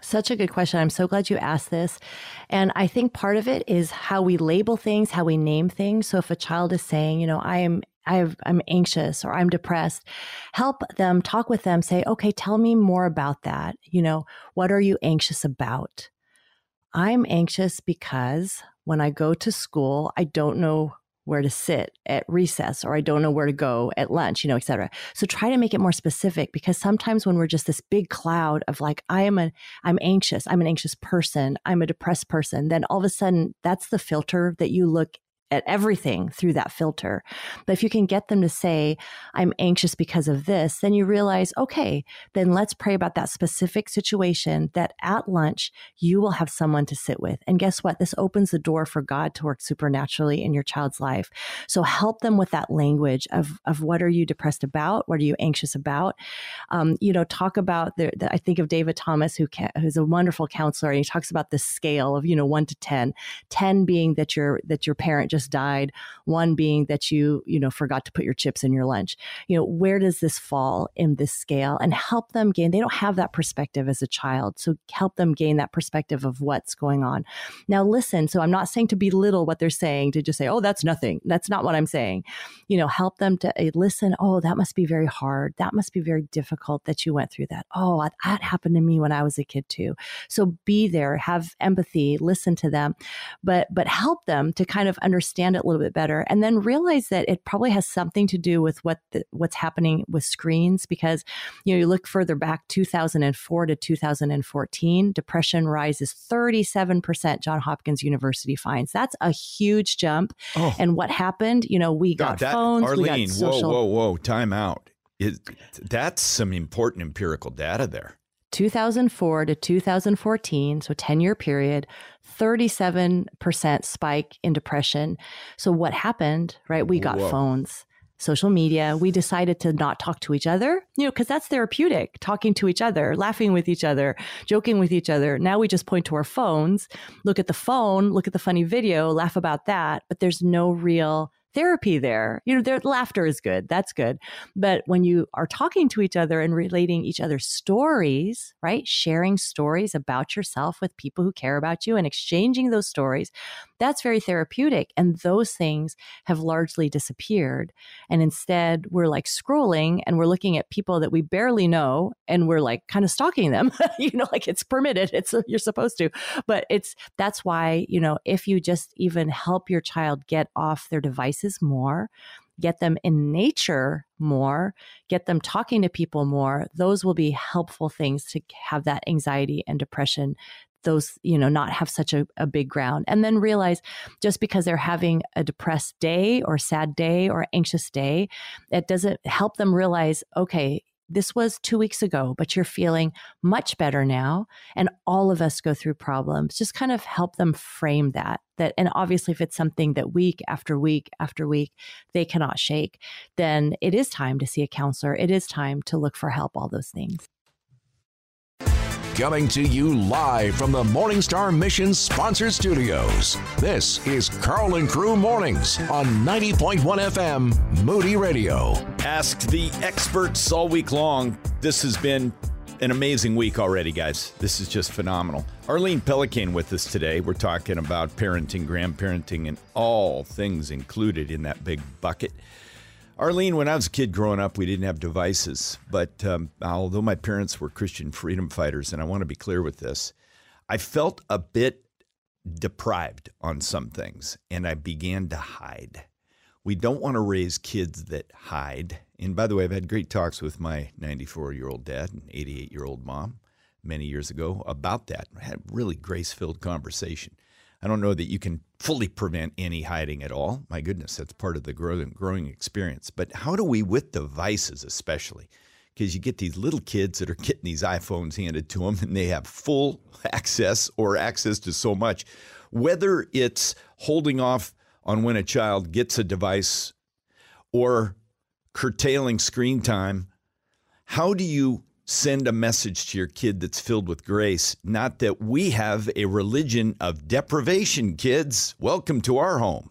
Such a good question. I'm so glad you asked this. And I think part of it is how we label things, how we name things. So if a child is saying, you know, I'm anxious or I'm depressed, help them, talk with them, say, okay, tell me more about that. You know, what are you anxious about? I'm anxious because when I go to school, I don't know where to sit at recess, or I don't know where to go at lunch, you know, et cetera. So try to make it more specific, because sometimes when we're just this big cloud of like, I'm anxious, I'm an anxious person, I'm a depressed person, then all of a sudden that's the filter that you look at everything through that filter. But if you can get them to say, I'm anxious because of this, then you realize, okay, then let's pray about that specific situation that at lunch, you will have someone to sit with. And guess what? This opens the door for God to work supernaturally in your child's life. So help them with that language of what are you depressed about? What are you anxious about? You know, talk about I think of David Thomas, who's a wonderful counselor, and he talks about the scale of, you know, 1 to 10, 10 being that your parent just died, 1 being that you forgot to put your chips in your lunch. You know, where does this fall in this scale? And help them gain, they don't have that perspective as a child. So help them gain that perspective of what's going on. Now listen, so I'm not saying to belittle what they're saying, to just say, oh, that's nothing. That's not what I'm saying. You know, help them to listen. Oh, that must be very hard. That must be very difficult that you went through that. Oh, that happened to me when I was a kid too. So be there, have empathy, listen to them, but help them to kind of understand it a little bit better, and then realize that it probably has something to do with what's happening with screens. Because, you know, you look further back, 2004 to 2014, depression rises 37%. John Hopkins University finds that's a huge jump. Oh. And what happened? You know, we got phones, Arlene, we got social. Whoa, time out. That's some important empirical data there. 2004 to 2014, so 10-year period, 37% spike in depression. So what happened, right? We got phones, social media. We decided to not talk to each other, you know, because that's therapeutic, talking to each other, laughing with each other, joking with each other. Now we just point to our phones, look at the phone, look at the funny video, laugh about that, but there's no real therapy there. You know, their laughter is good. That's good. But when you are talking to each other and relating each other's stories, right? Sharing stories about yourself with people who care about you and exchanging those stories, that's very therapeutic. And those things have largely disappeared. And instead, we're like scrolling and we're looking at people that we barely know and we're like kind of stalking them, you know, like it's permitted, it's you're supposed to. But that's why, you know, if you just even help your child get off their devices more, get them in nature more, get them talking to people more, those will be helpful things to have that anxiety and depression, those, you know, not have such a big ground. And then realize just because they're having a depressed day or sad day or anxious day, it doesn't help them realize, okay, this was 2 weeks ago, but you're feeling much better now. And all of us go through problems. Just kind of help them frame that. And obviously, if it's something that week after week after week, they cannot shake, then it is time to see a counselor. It is time to look for help, all those things. Coming to you live from the Morningstar Mission Sponsor Studios, this is Carl and Crew Mornings on 90.1 FM Moody Radio. Ask the experts all week long. This has been an amazing week already, guys. This is just phenomenal. Arlene Pellicane with us today. We're talking about parenting, grandparenting, and all things included in that big bucket. Arlene, when I was a kid growing up, we didn't have devices, but although my parents were Christian freedom fighters, and I want to be clear with this, I felt a bit deprived on some things, and I began to hide. We don't want to raise kids that hide. And by the way, I've had great talks with my 94-year-old dad and 88-year-old mom many years ago about that. I had a really grace-filled conversation. I don't know that you can fully prevent any hiding at all. My goodness, that's part of the growing experience. But how do we, with devices especially, because you get these little kids that are getting these iPhones handed to them and they have full access or access to so much, whether it's holding off on when a child gets a device or curtailing screen time, how do you send a message to your kid that's filled with grace? Not that we have a religion of deprivation, kids. Welcome to our home.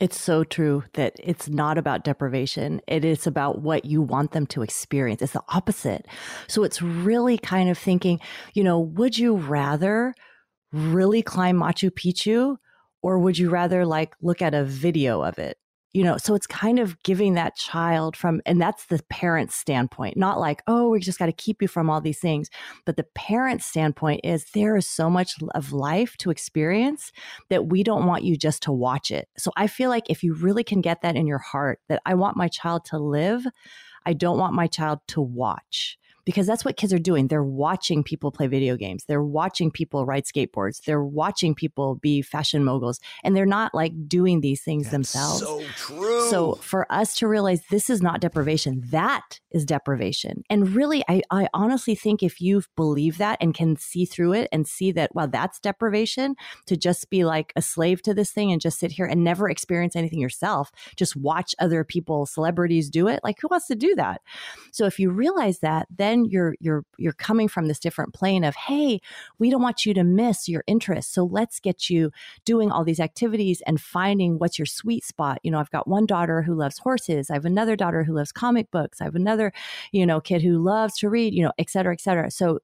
It's so true that it's not about deprivation. It is about what you want them to experience. It's the opposite. So it's really kind of thinking, you know, would you rather really climb Machu Picchu or would you rather like look at a video of it? You know, so it's kind of giving that child from, and that's the parent's standpoint, not like, oh, we just got to keep you from all these things. But the parent's standpoint is there is so much of life to experience that we don't want you just to watch it. So I feel like if you really can get that in your heart, that I want my child to live, I don't want my child to watch. Because that's what kids are doing. They're watching people play video games. They're watching people ride skateboards. They're watching people be fashion moguls. And they're not like doing these things themselves. So true. So for us to realize this is not deprivation, that is deprivation. And really, I honestly think if you believe that and can see through it and see that, well, that's deprivation, to just be like a slave to this thing and just sit here and never experience anything yourself, just watch other people, celebrities do it. Like who wants to do that? So if you realize that, then you're coming from this different plane of, hey, we don't want you to miss your interests. So let's get you doing all these activities and finding what's your sweet spot. You know, I've got one daughter who loves horses. I have another daughter who loves comic books. I have another, you know, kid who loves to read, you know, et cetera, et cetera. So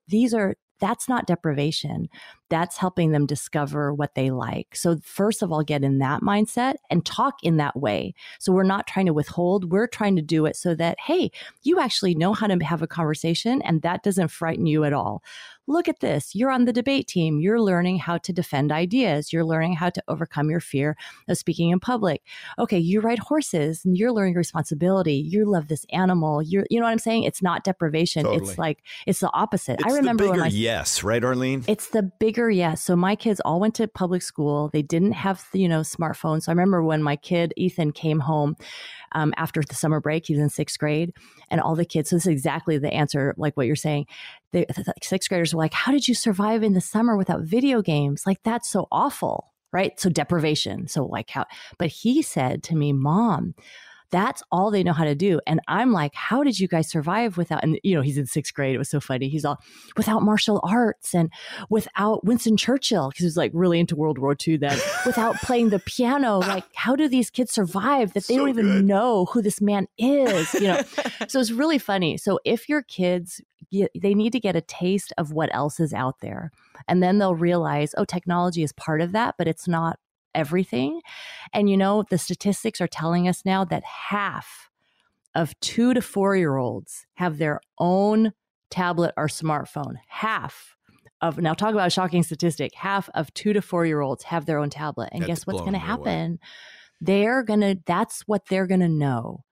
that's not deprivation. That's helping them discover what they like. So first of all, get in that mindset and talk in that way. So we're not trying to withhold. We're trying to do it so that, hey, you actually know how to have a conversation and that doesn't frighten you at all. Look at this. You're on the debate team. You're learning how to defend ideas. You're learning how to overcome your fear of speaking in public. Okay, you ride horses and you're learning responsibility. You love this animal. You know what I'm saying? It's not deprivation. Totally. It's like, it's the opposite. It's I remember the bigger yes, right, Arlene? It's the bigger yes. So my kids all went to public school. They didn't have, you know, smartphones. So I remember when my kid, Ethan, came home after the summer break, he was in sixth grade, and all the kids, so this is exactly the answer, like what you're saying. The sixth graders were like, how did you survive in the summer without video games? Like, that's so awful, right? So deprivation. So like how, but he said to me, Mom, That's all they know how to do. And I'm like, how did you guys survive without, and you know, he's in sixth grade. It was so funny. He's all, without martial arts and without Winston Churchill, because he was like really into World War II then, without playing the piano. Like, how do these kids survive that they don't even know who this man is? You know, so it's really funny. So if your kids, they need to get a taste of what else is out there. And then they'll realize, oh, technology is part of that, but it's not everything. And, you know, the statistics are telling us now that half of 2 to 4-year-olds have their own tablet or smartphone. Half of, now talk about a shocking statistic, half of 2 to 4-year-olds have their own tablet. And guess what's going to happen? That's what they're going to know.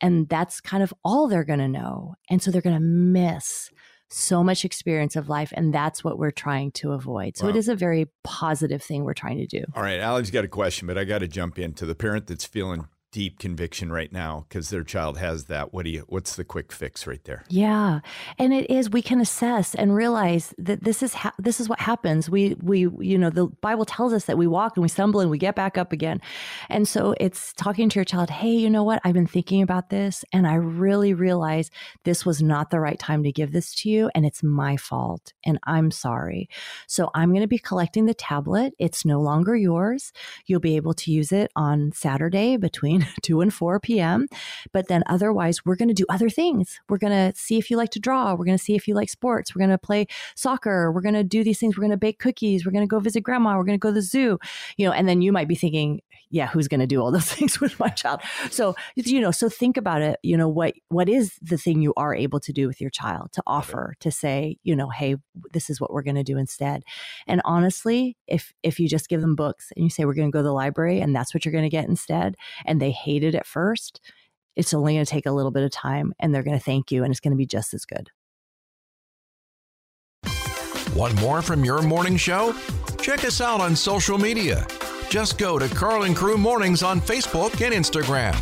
And that's kind of all they're going to know. And so they're going to miss so much experience of life. And that's what we're trying to avoid. So It is a very positive thing we're trying to do. All right. Allie's got a question, but I got to jump into the parent that's feeling deep conviction right now because their child has that. What's the quick fix right there? Yeah. And it is, we can assess and realize that this is what happens. We the Bible tells us that we walk and we stumble and we get back up again. And so it's talking to your child, hey, you know what? I've been thinking about this and I really realize this was not the right time to give this to you and it's my fault and I'm sorry. So I'm going to be collecting the tablet. It's no longer yours. You'll be able to use it on Saturday between 2 and 4 p.m. But then otherwise, we're going to do other things. We're going to see if you like to draw. We're going to see if you like sports. We're going to play soccer. We're going to do these things. We're going to bake cookies. We're going to go visit grandma. We're going to go to the zoo. You know, and then you might be thinking, yeah, who's going to do all those things with my child? So, you know, so think about it. You know, what is the thing you are able to do with your child to offer, to say, you know, hey, this is what we're going to do instead. And honestly, if you just give them books and you say, we're going to go to the library and that's what you're going to get instead, and they hate it at first, it's only going to take a little bit of time and they're going to thank you and it's going to be just as good. Want more from your morning show? Check us out on social media. Just go to Carl and Crew Mornings on Facebook and Instagram.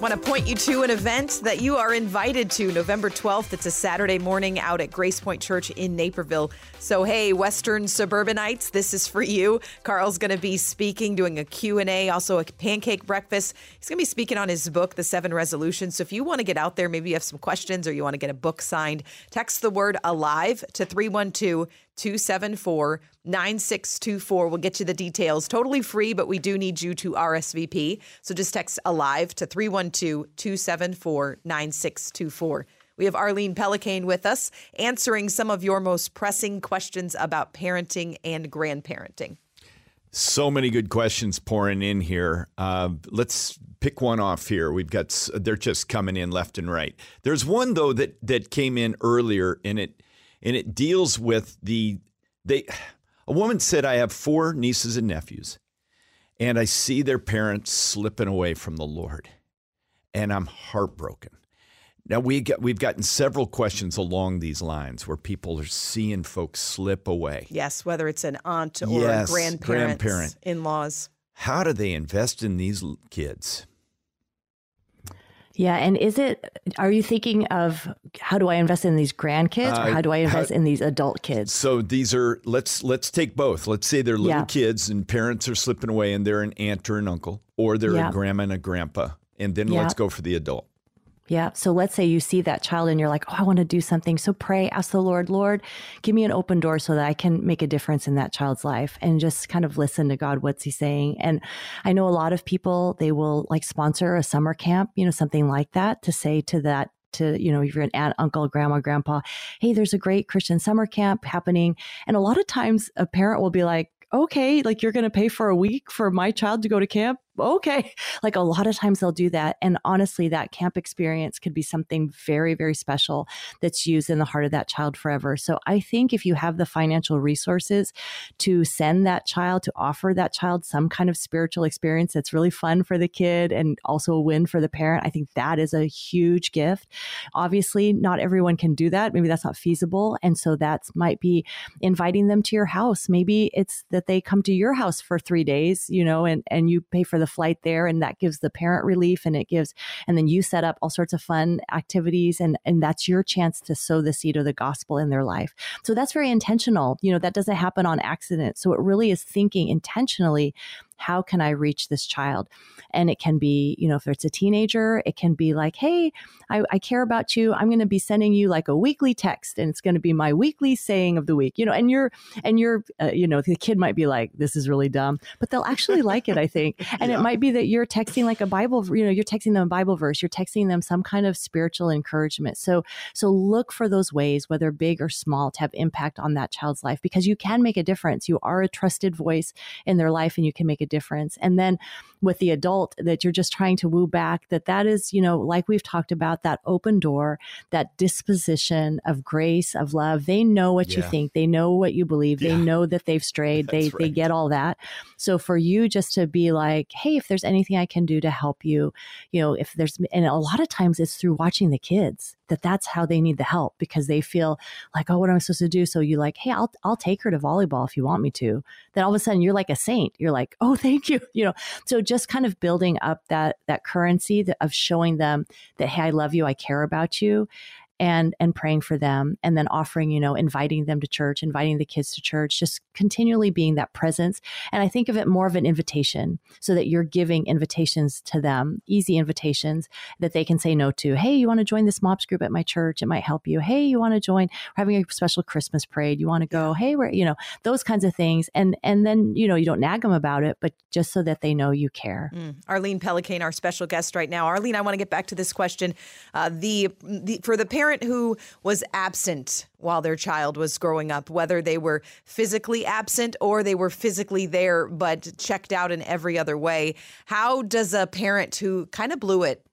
Want to point you to an event that you are invited to November 12th. It's a Saturday morning out at Grace Point Church in Naperville. So, hey, Western suburbanites, this is for you. Carl's going to be speaking, doing a Q&A, also a pancake breakfast. He's going to be speaking on his book, The 7 Resolutions. So if you want to get out there, maybe you have some questions or you want to get a book signed, text the word ALIVE to 312-274-9624. We'll get you the details. Totally free, but we do need you to RSVP. So just text ALIVE to 312-274-9624. We have Arlene Pellicane with us answering some of your most pressing questions about parenting and grandparenting. So many good questions pouring in here. Let's pick one off here. They're just coming in left and right. There's one though that came in earlier and it deals with a woman said, I have 4 nieces and nephews, and I see their parents slipping away from the Lord, and I'm heartbroken. Now, we've gotten several questions along these lines where people are seeing folks slip away. Yes, whether it's an aunt or a grandparent, in-laws. How do they invest in these kids? Yeah. And are you thinking of how do I invest in these grandkids or how do I invest in these adult kids? So these are, let's take both. Let's say they're little kids and parents are slipping away and they're an aunt or an uncle, or they're a grandma and a grandpa. And then let's go for the adult. Yeah. So let's say you see that child and you're like, oh, I want to do something. So pray, ask the Lord, give me an open door so that I can make a difference in that child's life, and just kind of listen to God, what's he saying. And I know a lot of people, they will like sponsor a summer camp, you know, something like that, to say to that, to, you know, if you're an aunt, uncle, grandma, grandpa, hey, there's a great Christian summer camp happening. And a lot of times a parent will be like, okay, like you're going to pay for a week for my child to go to camp. Okay. Like a lot of times they'll do that. And honestly, that camp experience could be something very, very special that's used in the heart of that child forever. So I think if you have the financial resources to send that child, to offer that child some kind of spiritual experience that's really fun for the kid and also a win for the parent, I think that is a huge gift. Obviously, not everyone can do that. Maybe that's not feasible. And so that might be inviting them to your house. Maybe it's that they come to your house for 3 days, you know, and you pay for the flight there, and that gives the parent relief, and then you set up all sorts of fun activities, and that's your chance to sow the seed of the gospel in their life. So that's very intentional. You know, that doesn't happen on accident. So it really is thinking intentionally, How can I reach this child? And it can be, you know, if it's a teenager, it can be like, hey, I care about you. I'm going to be sending you like a weekly text, and it's going to be my weekly saying of the week, you know, and you're, the kid might be like, this is really dumb, but they'll actually like it, I think. And it might be that you're texting like a Bible, you know, you're texting them a Bible verse, you're texting them some kind of spiritual encouragement. So look for those ways, whether big or small, to have impact on that child's life, because you can make a difference. You are a trusted voice in their life and you can make a difference. And then with the adult that you're just trying to woo back, that is, you know, like we've talked about, that open door, that disposition of grace, of love. They know what you think. They know what you believe. They know that they've strayed. They get all that. So for you just to be like, hey, if there's anything I can do to help you, you know, if there's, and a lot of times it's through watching the kids that's how they need the help, because they feel like, oh, what am I supposed to do? So you like, hey, I'll take her to volleyball if you want me to. Then all of a sudden you're like a saint. You're like, oh, thank you. You know, so just kind of building up that currency of showing them that, hey, I love you. I care about you. And praying for them, and then offering, you know, inviting them to church, inviting the kids to church, just continually being that presence. And I think of it more of an invitation, so that you're giving invitations to them, easy invitations that they can say no to. Hey, you want to join this MOPS group at my church? It might help you. Hey, you want to join? We're having a special Christmas parade. You want to go? Hey, we're, you know, those kinds of things. And then, you know, you don't nag them about it, but just so that they know you care. Arlene Pellicane, our special guest right now. Arlene, I want to get back to this question. For the parents who was absent while their child was growing up, whether they were physically absent or they were physically there but checked out in every other way, how does a parent who kind of blew it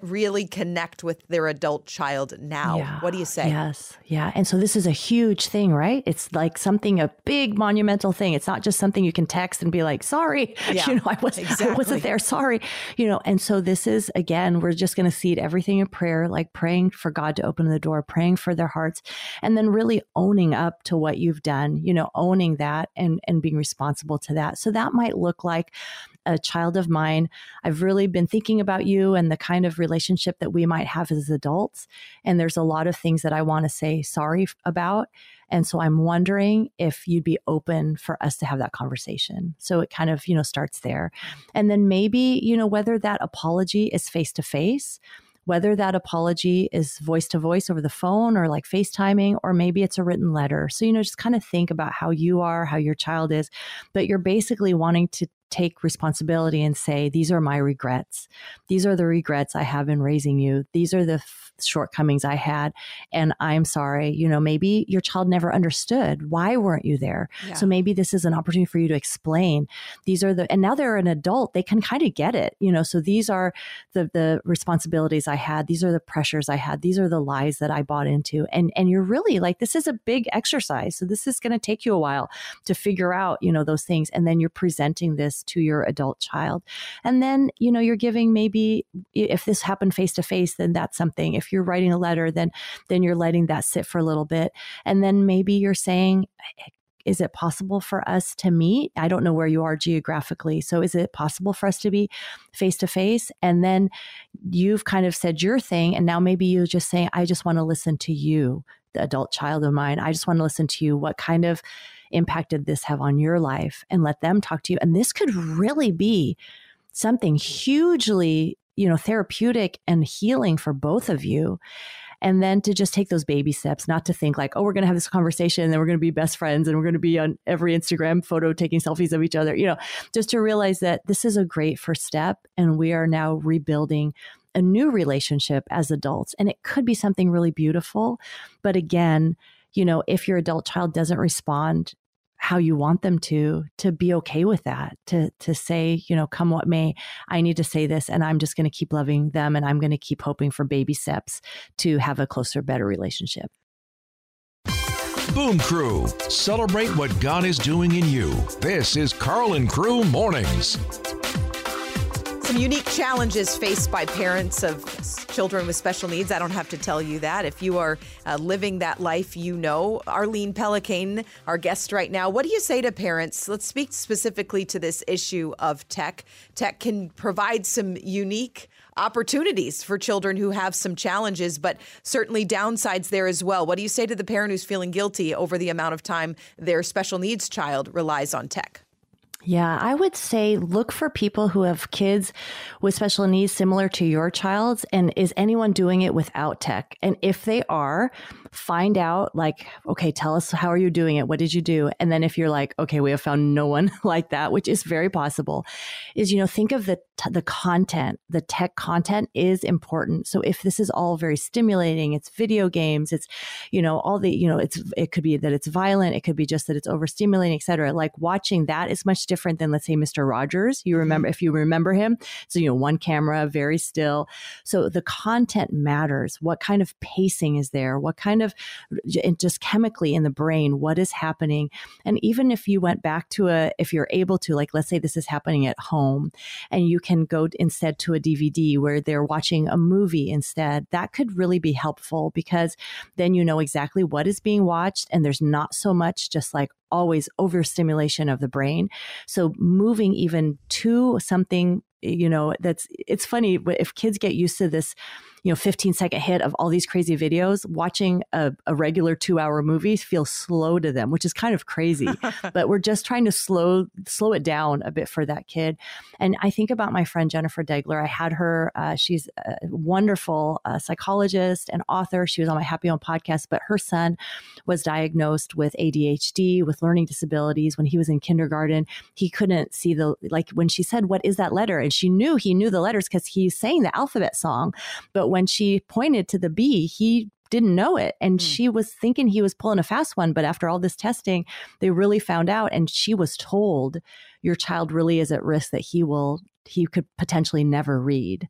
really connect with their adult child now? Yeah. What do you say? Yes. Yeah. And so this is a huge thing, right? It's like something, a big monumental thing. It's not just something you can text and be like, sorry, you know, I wasn't there. Sorry. You know, and so this is, again, we're just going to seed everything in prayer, like praying for God to open the door, praying for their hearts, and then really owning up to what you've done, you know, owning that and being responsible to that. So that might look like, a child of mine, I've really been thinking about you and the kind of relationship that we might have as adults. And there's a lot of things that I want to say sorry about. And so I'm wondering if you'd be open for us to have that conversation. So it kind of, you know, starts there. And then maybe, you know, whether that apology is face to face, whether that apology is voice to voice over the phone or like FaceTiming, or maybe it's a written letter. So, you know, just kind of think about how you are, how your child is, but you're basically wanting to take responsibility and say, these are my regrets. These are the regrets I have in raising you. These are the shortcomings I had. And I'm sorry, you know, maybe your child never understood. Why weren't you there? Yeah. So maybe this is an opportunity for you to explain. These are and now they're an adult, they can kind of get it, you know, so these are the responsibilities I had. These are the pressures I had. These are the lies that I bought into. And you're really like, this is a big exercise. So this is going to take you a while to figure out, you know, those things. And then you're presenting this to your adult child. And then, you know, you're giving, maybe if this happened face to face, then that's something. If you're writing a letter, then you're letting that sit for a little bit. And then maybe you're saying, is it possible for us to meet? I don't know where you are geographically. So is it possible for us to be face to face? And then you've kind of said your thing. And now maybe you just say, I just want to listen to you, the adult child of mine. I just want to listen to you. What kind of impact did this have on your life? And let them talk to you. And this could really be something hugely, you know, therapeutic and healing for both of you. And then to just take those baby steps, not to think like, oh, we're going to have this conversation and then we're going to be best friends and we're going to be on every Instagram photo taking selfies of each other, you know, just to realize that this is a great first step. And we are now rebuilding a new relationship as adults. And it could be something really beautiful. But again, you know, if your adult child doesn't respond how you want them to be okay with that, to say, you know, come what may, I need to say this, and I'm just going to keep loving them. And I'm going to keep hoping for baby steps to have a closer, better relationship. Boom Crew, celebrate what God is doing in you. This is Carl and Crew Mornings. Some unique challenges faced by parents of children with special needs. I don't have to tell you that. If you are living that life, you know. Arlene Pellicane, our guest right now. What do you say to parents? Let's speak specifically to this issue of tech. Tech can provide some unique opportunities for children who have some challenges, but certainly downsides there as well. What do you say to the parent who's feeling guilty over the amount of time their special needs child relies on tech? Yeah, I would say look for people who have kids with special needs similar to your child's, and is anyone doing it without tech? And if they are, find out, like, okay, tell us, how are you doing it? What did you do? And then if you're like, okay, we have found no one like that, which is very possible, is, you know, think of the content. The tech content is important. So if this is all very stimulating, it's video games, it's, you know, all the, you know, it could be that it's violent, it could be just that it's overstimulating, et cetera. Like, watching that is much different than, let's say, Mr. Rogers. You remember, if you remember him. So, you know, one camera, very still. So the content matters. What kind of pacing is there? What kind of, just chemically in the brain, what is happening? And even if you went back to if you're able to, like, let's say this is happening at home and you can go instead to a DVD where they're watching a movie instead, that could really be helpful, because then you know exactly what is being watched and there's not so much just like always overstimulation of the brain. So moving even to something, you know, it's funny if kids get used to this, you know, 15-second hit of all these crazy videos, watching a regular 2-hour movie feels slow to them, which is kind of crazy, but we're just trying to slow it down a bit for that kid. And I think about my friend, Jennifer Degler. I had her, she's a wonderful psychologist and author. She was on my Happy Home podcast, but her son was diagnosed with ADHD, with learning disabilities. When he was in kindergarten, he couldn't see when she said, what is that letter? And she knew, he knew the letters because he sang the alphabet song, but when she pointed to the B, he didn't know it. And she was thinking he was pulling a fast one. But after all this testing, they really found out. And she was told, your child really is at risk that he could potentially never read.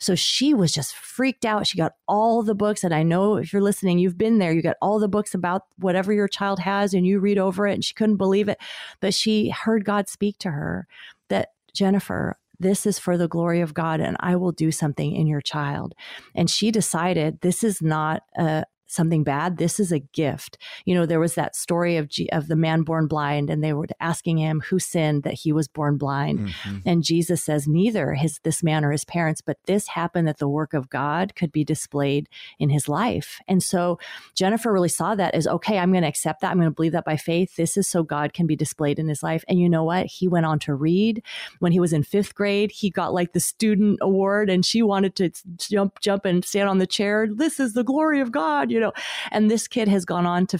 So she was just freaked out. She got all the books. And I know if you're listening, you've been there. You got all the books about whatever your child has and you read over it. And she couldn't believe it. But she heard God speak to her that, Jennifer, this is for the glory of God, and I will do something in your child. And she decided this is not something bad. This is a gift. You know, there was that story of the man born blind, and they were asking him who sinned that he was born blind. Mm-hmm. And Jesus says, neither this man or his parents, but this happened that the work of God could be displayed in his life. And so Jennifer really saw that as, okay, I'm going to accept that. I'm going to believe that by faith. This is so God can be displayed in his life. And you know what? He went on to read. When he was in 5th grade, he got like the student award, and she wanted to jump and stand on the chair. This is the glory of God, you know. And this kid has gone on to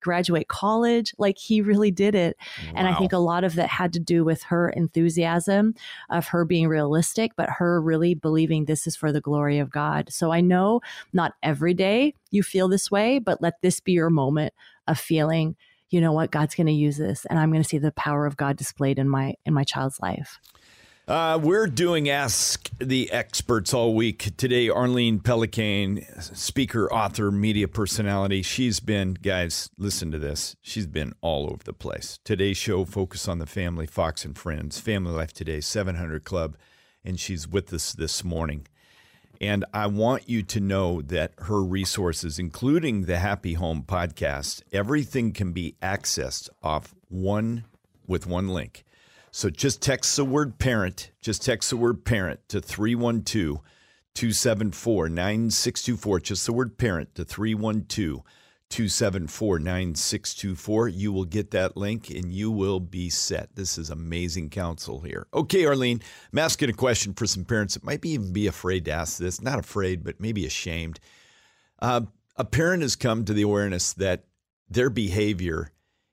graduate college. Like, he really did it. Wow. And I think a lot of that had to do with her enthusiasm, of her being realistic, but her really believing this is for the glory of God. So I know not every day you feel this way, but let this be your moment of feeling, you know what, God's going to use this, and I'm going to see the power of God displayed in my child's life. We're doing Ask the Experts all week. Today, Arlene Pellicane, speaker, author, media personality. She's been, guys, listen to this. She's been all over the place. Today's show, Focus on the Family, Fox and Friends, Family Life Today, 700 Club, and she's with us this morning. And I want you to know that her resources, including the Happy Home podcast, everything can be accessed with one link. So just text the word parent, to 312-274-9624, just the word parent to 312-274-9624. You will get that link and you will be set. This is amazing counsel here. Okay, Arlene, I'm asking a question for some parents that might even be afraid to ask this, not afraid, but maybe ashamed. A parent has come to the awareness that their behavior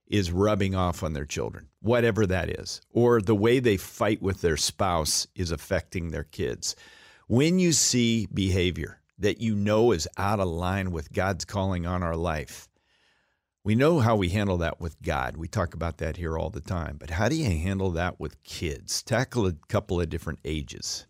is rubbing off on their children, whatever that is, or the way they fight with their spouse is affecting their kids. When you see behavior that you know is out of line with God's calling on our life, we know how we handle that with God. We talk about that here all the time. But how do you handle that with kids? Tackle a couple of different ages.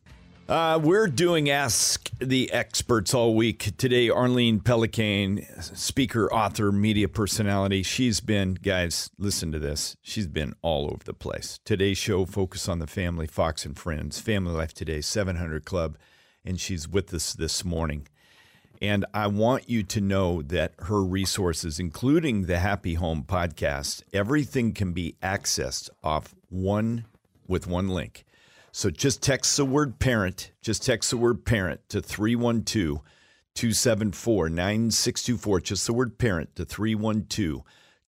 We're doing Ask the Experts all week. Today, Arlene Pellicane, speaker, author, media personality. She's been, guys, listen to this. She's been all over the place. Today's show, Focus on the Family, Fox and Friends, Family Life Today, 700 Club, and she's with us this morning. And I want you to know that her resources, including the Happy Home podcast, everything can be accessed with one link. So just text the word parent, to 312-274-9624, just the word parent to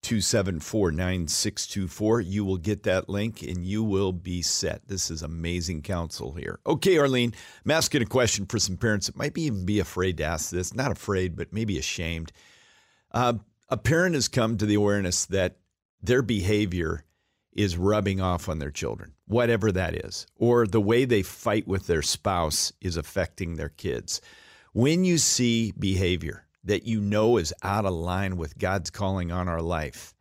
274-9624. You will get that link and you will be set. This is amazing counsel here. Okay, Arlene, I'm asking a question for some parents that might be even be afraid to ask this. Not afraid, but maybe ashamed. A parent has come to the awareness that their behavior is rubbing off on their children, whatever that is, or the way they fight with their spouse is affecting their kids. When you see behavior that you know is out of line with God's calling on our life,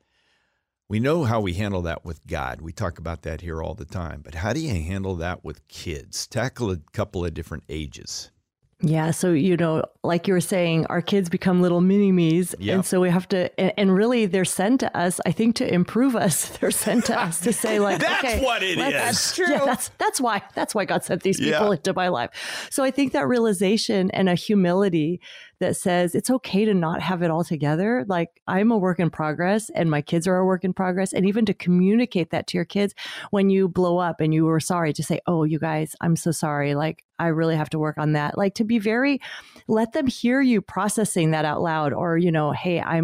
we know how we handle that with God. We talk about that here all the time. But how do you handle that with kids? Tackle a couple of different ages. Yeah. So, you know, like you were saying, our kids become little mini-me's. Yep. And so we have to, and really they're sent to us, I think, to improve us. They're sent to us to say, like, that's okay, what it is. That's true. Yeah, that's why God sent these people into my life. So I think that realization and a humility that says it's okay to not have it all together. Like, I'm a work in progress and my kids are a work in progress. And even to communicate that to your kids when you blow up and you were sorry, to say, oh, you guys, I'm so sorry. Like, I really have to work on that. Like, to be very, let them hear you processing that out loud, or, you know, hey, I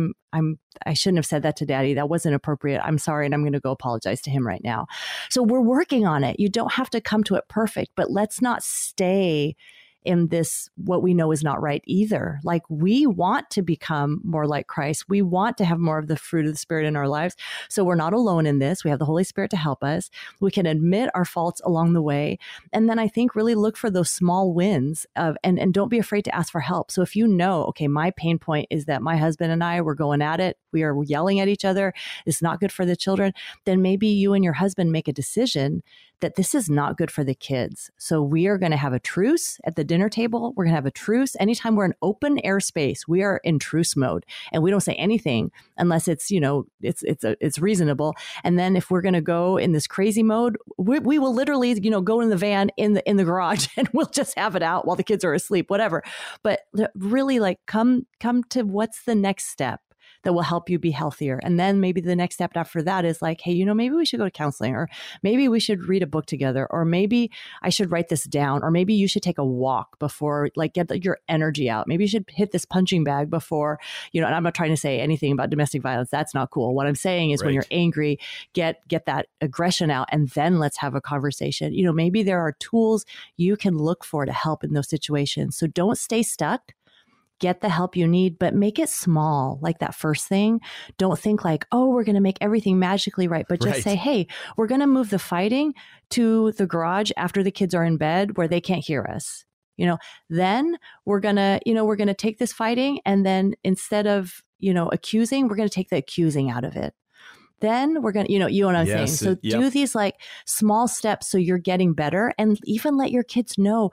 shouldn't have said that to daddy. That wasn't appropriate. I'm sorry. And I'm going to go apologize to him right now. So we're working on it. You don't have to come to it perfect, but let's not stay in this, what we know is not right either. Like, we want to become more like Christ. We want to have more of the fruit of the Spirit in our lives. So we're not alone in this. We have the Holy Spirit to help us. We can admit our faults along the way. And then I think really look for those small wins of, and don't be afraid to ask for help. So if you know, okay, my pain point is that my husband and I were going at it. We are yelling at each other. It's not good for the children. Then maybe you and your husband make a decision that this is not good for the kids. So we are going to have a truce at the dinner table. We're going to have a truce. Anytime we're in open airspace, we are in truce mode, and we don't say anything unless it's, you know, it's reasonable. And then if we're going to go in this crazy mode, we will literally, you know, go in the van in the garage, and we'll just have it out while the kids are asleep, whatever. But really, like, come to what's the next step that will help you be healthier. And then maybe the next step after that is like, hey, you know, maybe we should go to counseling, or maybe we should read a book together, or maybe I should write this down, or maybe you should take a walk before, like, get your energy out. Maybe you should hit this punching bag before, you know, and I'm not trying to say anything about domestic violence. That's not cool. What I'm saying is when you're angry, get that aggression out, and then let's have a conversation. You know, maybe there are tools you can look for to help in those situations. So don't stay stuck. Get the help you need, but make it small, like that first thing. Don't think like, oh, we're going to make everything magically right. But just say, hey, we're going to move the fighting to the garage after the kids are in bed where they can't hear us. You know, then we're going to take this fighting, and then instead of, you know, accusing, we're going to take the accusing out of it. Then we're going to, you know, you know what I'm saying? So do these like small steps so you're getting better, and even let your kids know,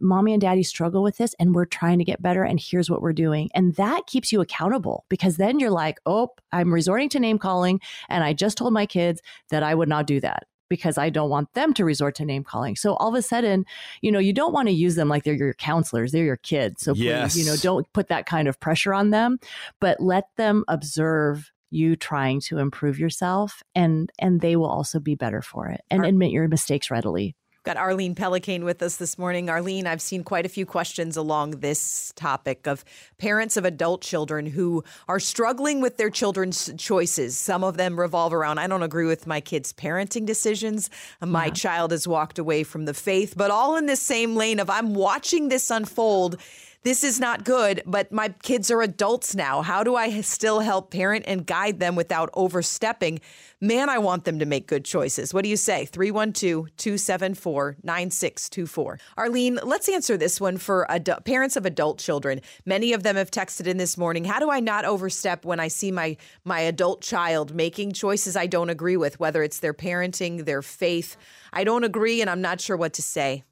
mommy and daddy struggle with this, and we're trying to get better, and here's what we're doing. And that keeps you accountable, because then you're like, oh, I'm resorting to name calling, and I just told my kids that I would not do that because I don't want them to resort to name calling. So all of a sudden, you know, you don't want to use them like they're your counselors, they're your kids. So please, you know, don't put that kind of pressure on them, but let them observe you trying to improve yourself, and they will also be better for it, and admit your mistakes readily. Got Arlene Pellicane with us this morning. Arlene, I've seen quite a few questions along this topic of parents of adult children who are struggling with their children's choices. Some of them revolve around, I don't agree with my kids' parenting decisions. My child has walked away from the faith, but all in this same lane of, I'm watching this unfold. This is not good, but my kids are adults now. How do I still help parent and guide them without overstepping? Man, I want them to make good choices. What do you say? 312-274-9624. Arlene, let's answer this one for parents of adult children. Many of them have texted in this morning. How do I not overstep when I see my adult child making choices I don't agree with, whether it's their parenting, their faith? I don't agree, and I'm not sure what to say.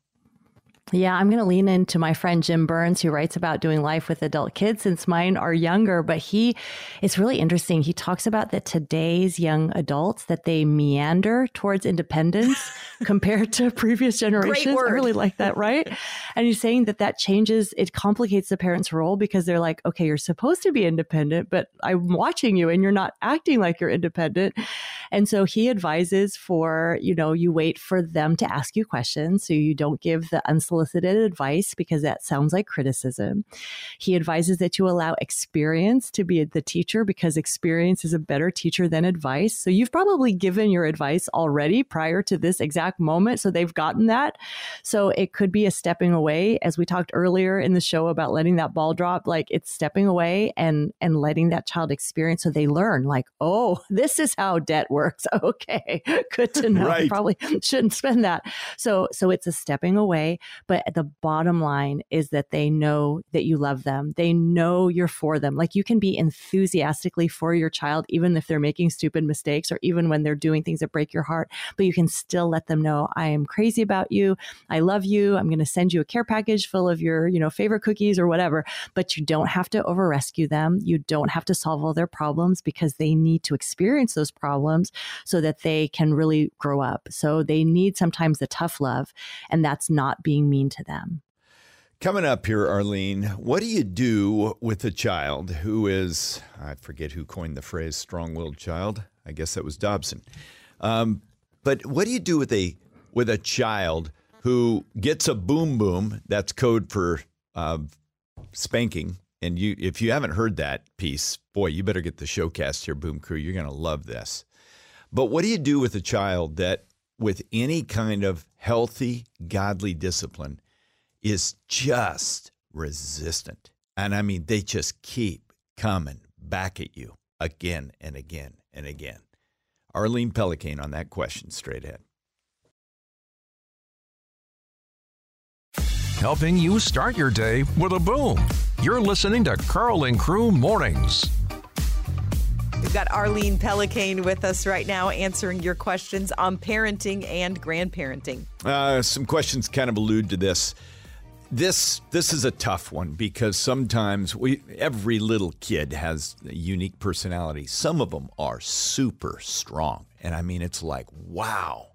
Yeah, I'm going to lean into my friend Jim Burns, who writes about doing life with adult kids, since mine are younger. But it's really interesting. He talks about that today's young adults, that they meander towards independence compared to previous generations. Great word. I really like that, right? And he's saying that changes, it complicates the parent's role, because they're like, okay, you're supposed to be independent, but I'm watching you and you're not acting like you're independent. And so he advises for, you know, you wait for them to ask you questions. So you don't give the unsolicited advice because that sounds like criticism. He advises that you allow experience to be the teacher because experience is a better teacher than advice. So you've probably given your advice already prior to this exact moment. So they've gotten that. So it could be a stepping away, as we talked earlier in the show about letting that ball drop, like it's stepping away and letting that child experience so they learn, like, oh, this is how debt works. Okay, good to know. Right. Probably shouldn't spend that. So it's a stepping away. But the bottom line is that they know that you love them. They know you're for them. Like you can be enthusiastically for your child, even if they're making stupid mistakes or even when they're doing things that break your heart, but you can still let them know, I am crazy about you. I love you. I'm going to send you a care package full of your, you know, favorite cookies or whatever, but you don't have to over rescue them. You don't have to solve all their problems because they need to experience those problems so that they can really grow up. So they need sometimes the tough love, and that's not being mean to them. Coming up here, Arlene, what do you do with a child who is, I forget who coined the phrase strong-willed child. I guess that was Dobson. But what do you do with a child who gets a boom boom? That's code for spanking. And you, if you haven't heard that piece, boy, you better get the showcast here, Boom Crew. You're going to love this. But what do you do with a child that, with any kind of healthy, godly discipline, is just resistant? And I mean, they just keep coming back at you again and again and again. Arlene Pellicane on that question straight ahead. Helping you start your day with a boom. You're listening to Carl and Crew Mornings. We've got Arlene Pellicane with us right now answering your questions on parenting and grandparenting. Some questions kind of allude to this. This is a tough one because sometimes every little kid has a unique personality. Some of them are super strong. And I mean, it's like, wow,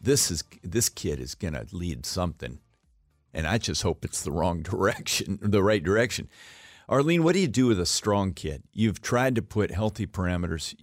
this kid is going to lead something. And I just hope it's the wrong direction, the right direction. Arlene, what do you do with a strong kid? You've tried to put healthy parameters.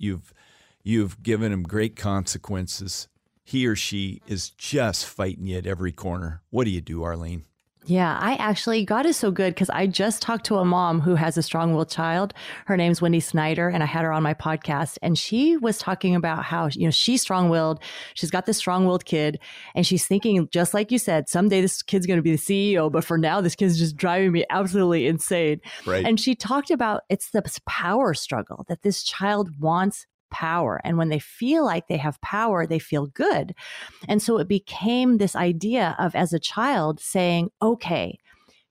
You've given him great consequences. He or she is just fighting you at every corner. What do you do, Arlene? Yeah, I actually, God is so good because I just talked to a mom who has a strong-willed child. Her name's Wendy Snyder, and I had her on my podcast, and she was talking about how, you know, she's strong-willed. She's got this strong-willed kid, and she's thinking, just like you said, someday this kid's going to be the CEO, but for now, this kid's just driving me absolutely insane. Right. And she talked about it's the power struggle that this child wants power. And when they feel like they have power, they feel good. And so it became this idea of, as a child, saying, okay,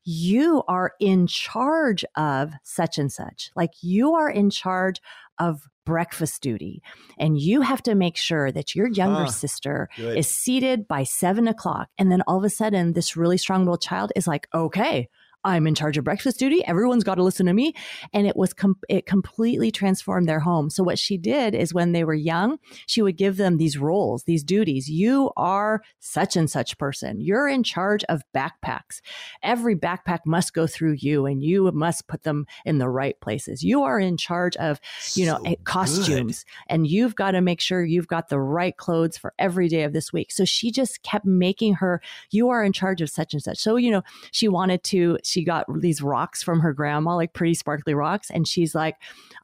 you are in charge of such and such. Like you are in charge of breakfast duty, and you have to make sure that your younger sister is seated by 7 o'clock. And then all of a sudden, this really strong-willed child is like, okay, I'm in charge of breakfast duty. Everyone's got to listen to me. And it was it completely transformed their home. So what she did is when they were young, she would give them these roles, these duties. You are such and such person. You're in charge of backpacks. Every backpack must go through you, and you must put them in the right places. You are in charge of, you know, costumes, and you've got to make sure you've got the right clothes for every day of this week. So she just kept making her, you are in charge of such and such. So, you know, she wanted to, she got these rocks from her grandma, like pretty sparkly rocks. And she's like,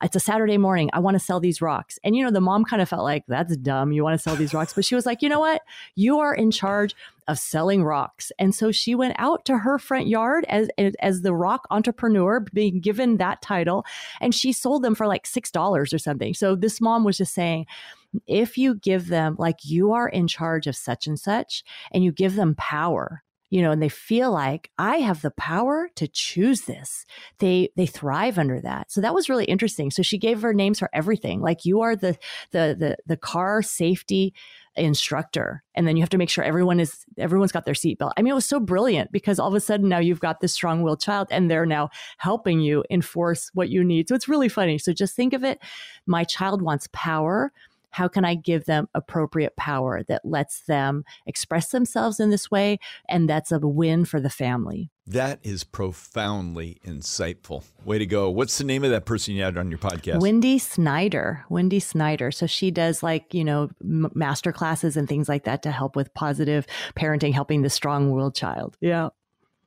it's a Saturday morning. I want to sell these rocks. And, you know, the mom kind of felt like, that's dumb. You want to sell these rocks. But she was like, you know what? You are in charge of selling rocks. And so she went out to her front yard as the rock entrepreneur, being given that title. And she sold them for like $6 or something. So this mom was just saying, if you give them, like, you are in charge of such and you give them power, you know, and they feel like I have the power to choose this. They thrive under that. So that was really interesting. So she gave her names for everything. Like, you are the car safety instructor, and then you have to make sure everyone's got their seatbelt. I mean, it was so brilliant because all of a sudden now you've got this strong-willed child, and they're now helping you enforce what you need. So it's really funny. So just think of it. My child wants power. How can I give them appropriate power that lets them express themselves in this way? And that's a win for the family. That is profoundly insightful. Way to go. What's the name of that person you had on your podcast? Wendy Snyder. So she does master classes and things like that to help with positive parenting, helping the strong-willed child. Yeah.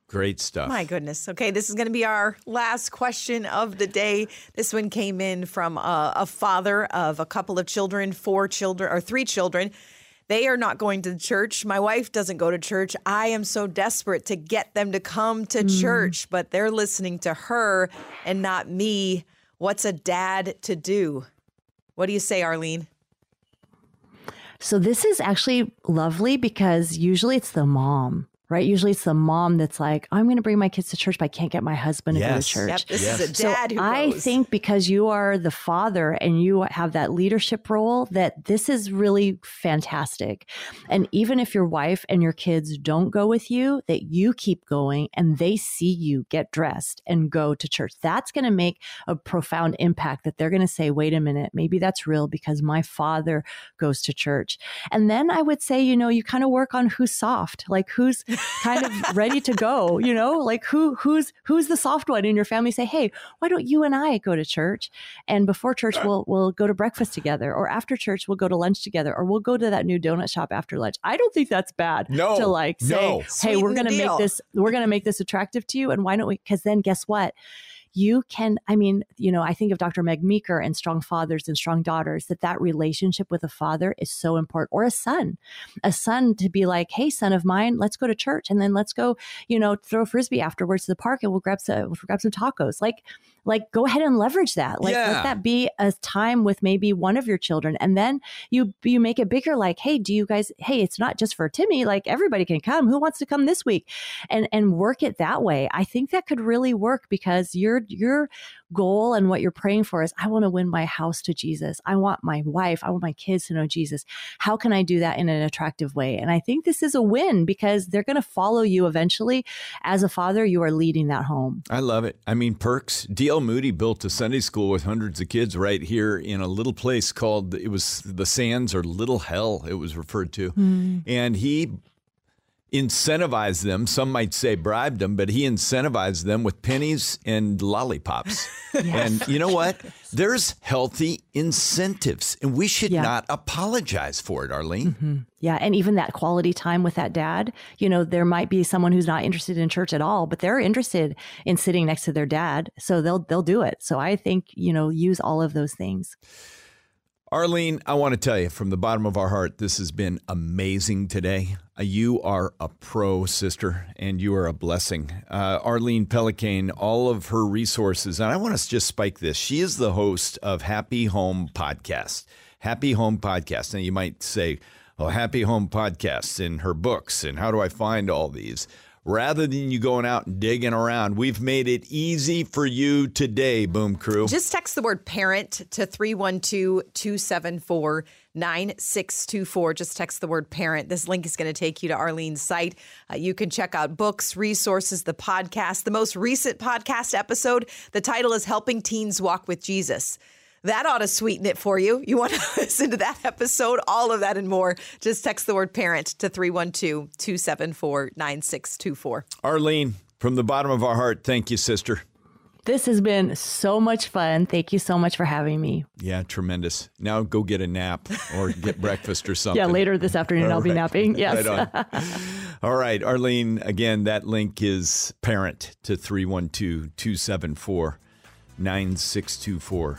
Great stuff. My goodness. Okay, this is going to be our last question of the day. This one came in from a father of a couple of children, 3 children. They are not going to church. My wife doesn't go to church. I am so desperate to get them to come to church, but they're listening to her and not me. What's a dad to do? What do you say, Arlene? So this is actually lovely because usually it's the mom. Right? Usually it's the mom that's like, I'm going to bring my kids to church, but I can't get my husband to go to church. Yep. This is a dad who goes. I think because you are the father and you have that leadership role, that this is really fantastic. And even if your wife and your kids don't go with you, that you keep going and they see you get dressed and go to church. That's going to make a profound impact that they're going to say, wait a minute, maybe that's real because my father goes to church. And then I would say, you kind of work on who's soft, like who's kind of ready to go, like who's the soft one in your family. Say, hey, why don't you and I go to church? And before church, we'll go to breakfast together, or after church, we'll go to lunch together, or we'll go to that new donut shop after lunch. I don't think that's bad to say, hey, we're going to make this attractive to you. And why don't we? Because then guess what? You can, I think of Dr. Meg Meeker and Strong Fathers and Strong Daughters, that relationship with a father is so important, or a son to be like, hey, son of mine, let's go to church. And then let's go, throw a Frisbee afterwards to the park and we'll grab some tacos. Like go ahead and leverage that. Let that be a time with maybe one of your children. And then you make it bigger. Like, hey, it's not just for Timmy, like everybody can come. Who wants to come this week? And work it that way. I think that could really work because your goal and what you're praying for is, I want to win my house to Jesus. I want my wife, I want my kids to know Jesus. How can I do that in an attractive way? And I think this is a win because they're going to follow you eventually. As a father, you are leading that home. I love it. Perks. D.L. Moody built a Sunday school with hundreds of kids right here in a little place called, it was the Sands or Little Hell, it was referred to. Mm. And he incentivized them. Some might say bribed them, but he incentivized them with pennies and lollipops. And you know what? There's healthy incentives, and we should not apologize for it, Arlene. Mm-hmm. Yeah. And even that quality time with that dad, there might be someone who's not interested in church at all, but they're interested in sitting next to their dad. So they'll do it. So I think, use all of those things. Arlene, I want to tell you from the bottom of our heart, this has been amazing today. You are a pro, sister, and you are a blessing. Arlene Pellicane, all of her resources, and I want to just spike this. She is the host of Happy Home Podcast. Happy Home Podcast. And you might say, oh, Happy Home Podcast and her books, and how do I find all these? Rather than you going out and digging around, we've made it easy for you today, Boom Crew. Just text the word parent to 312-274-9624. Just text the word parent. This link is going to take you to Arlene's site. You can check out books, resources, the podcast. The most recent podcast episode, the title is Helping Teens Walk with Jesus. That ought to sweeten it for you. You want to listen to that episode, all of that and more. Just text the word parent to 312-274-9624. Arlene, from the bottom of our heart, thank you, sister. This has been so much fun. Thank you so much for having me. Yeah, tremendous. Now go get a nap or get breakfast or something. Yeah, later this afternoon I'll be napping. Yes. Right on. All right, Arlene, again, that link is parent to 312-274-9624.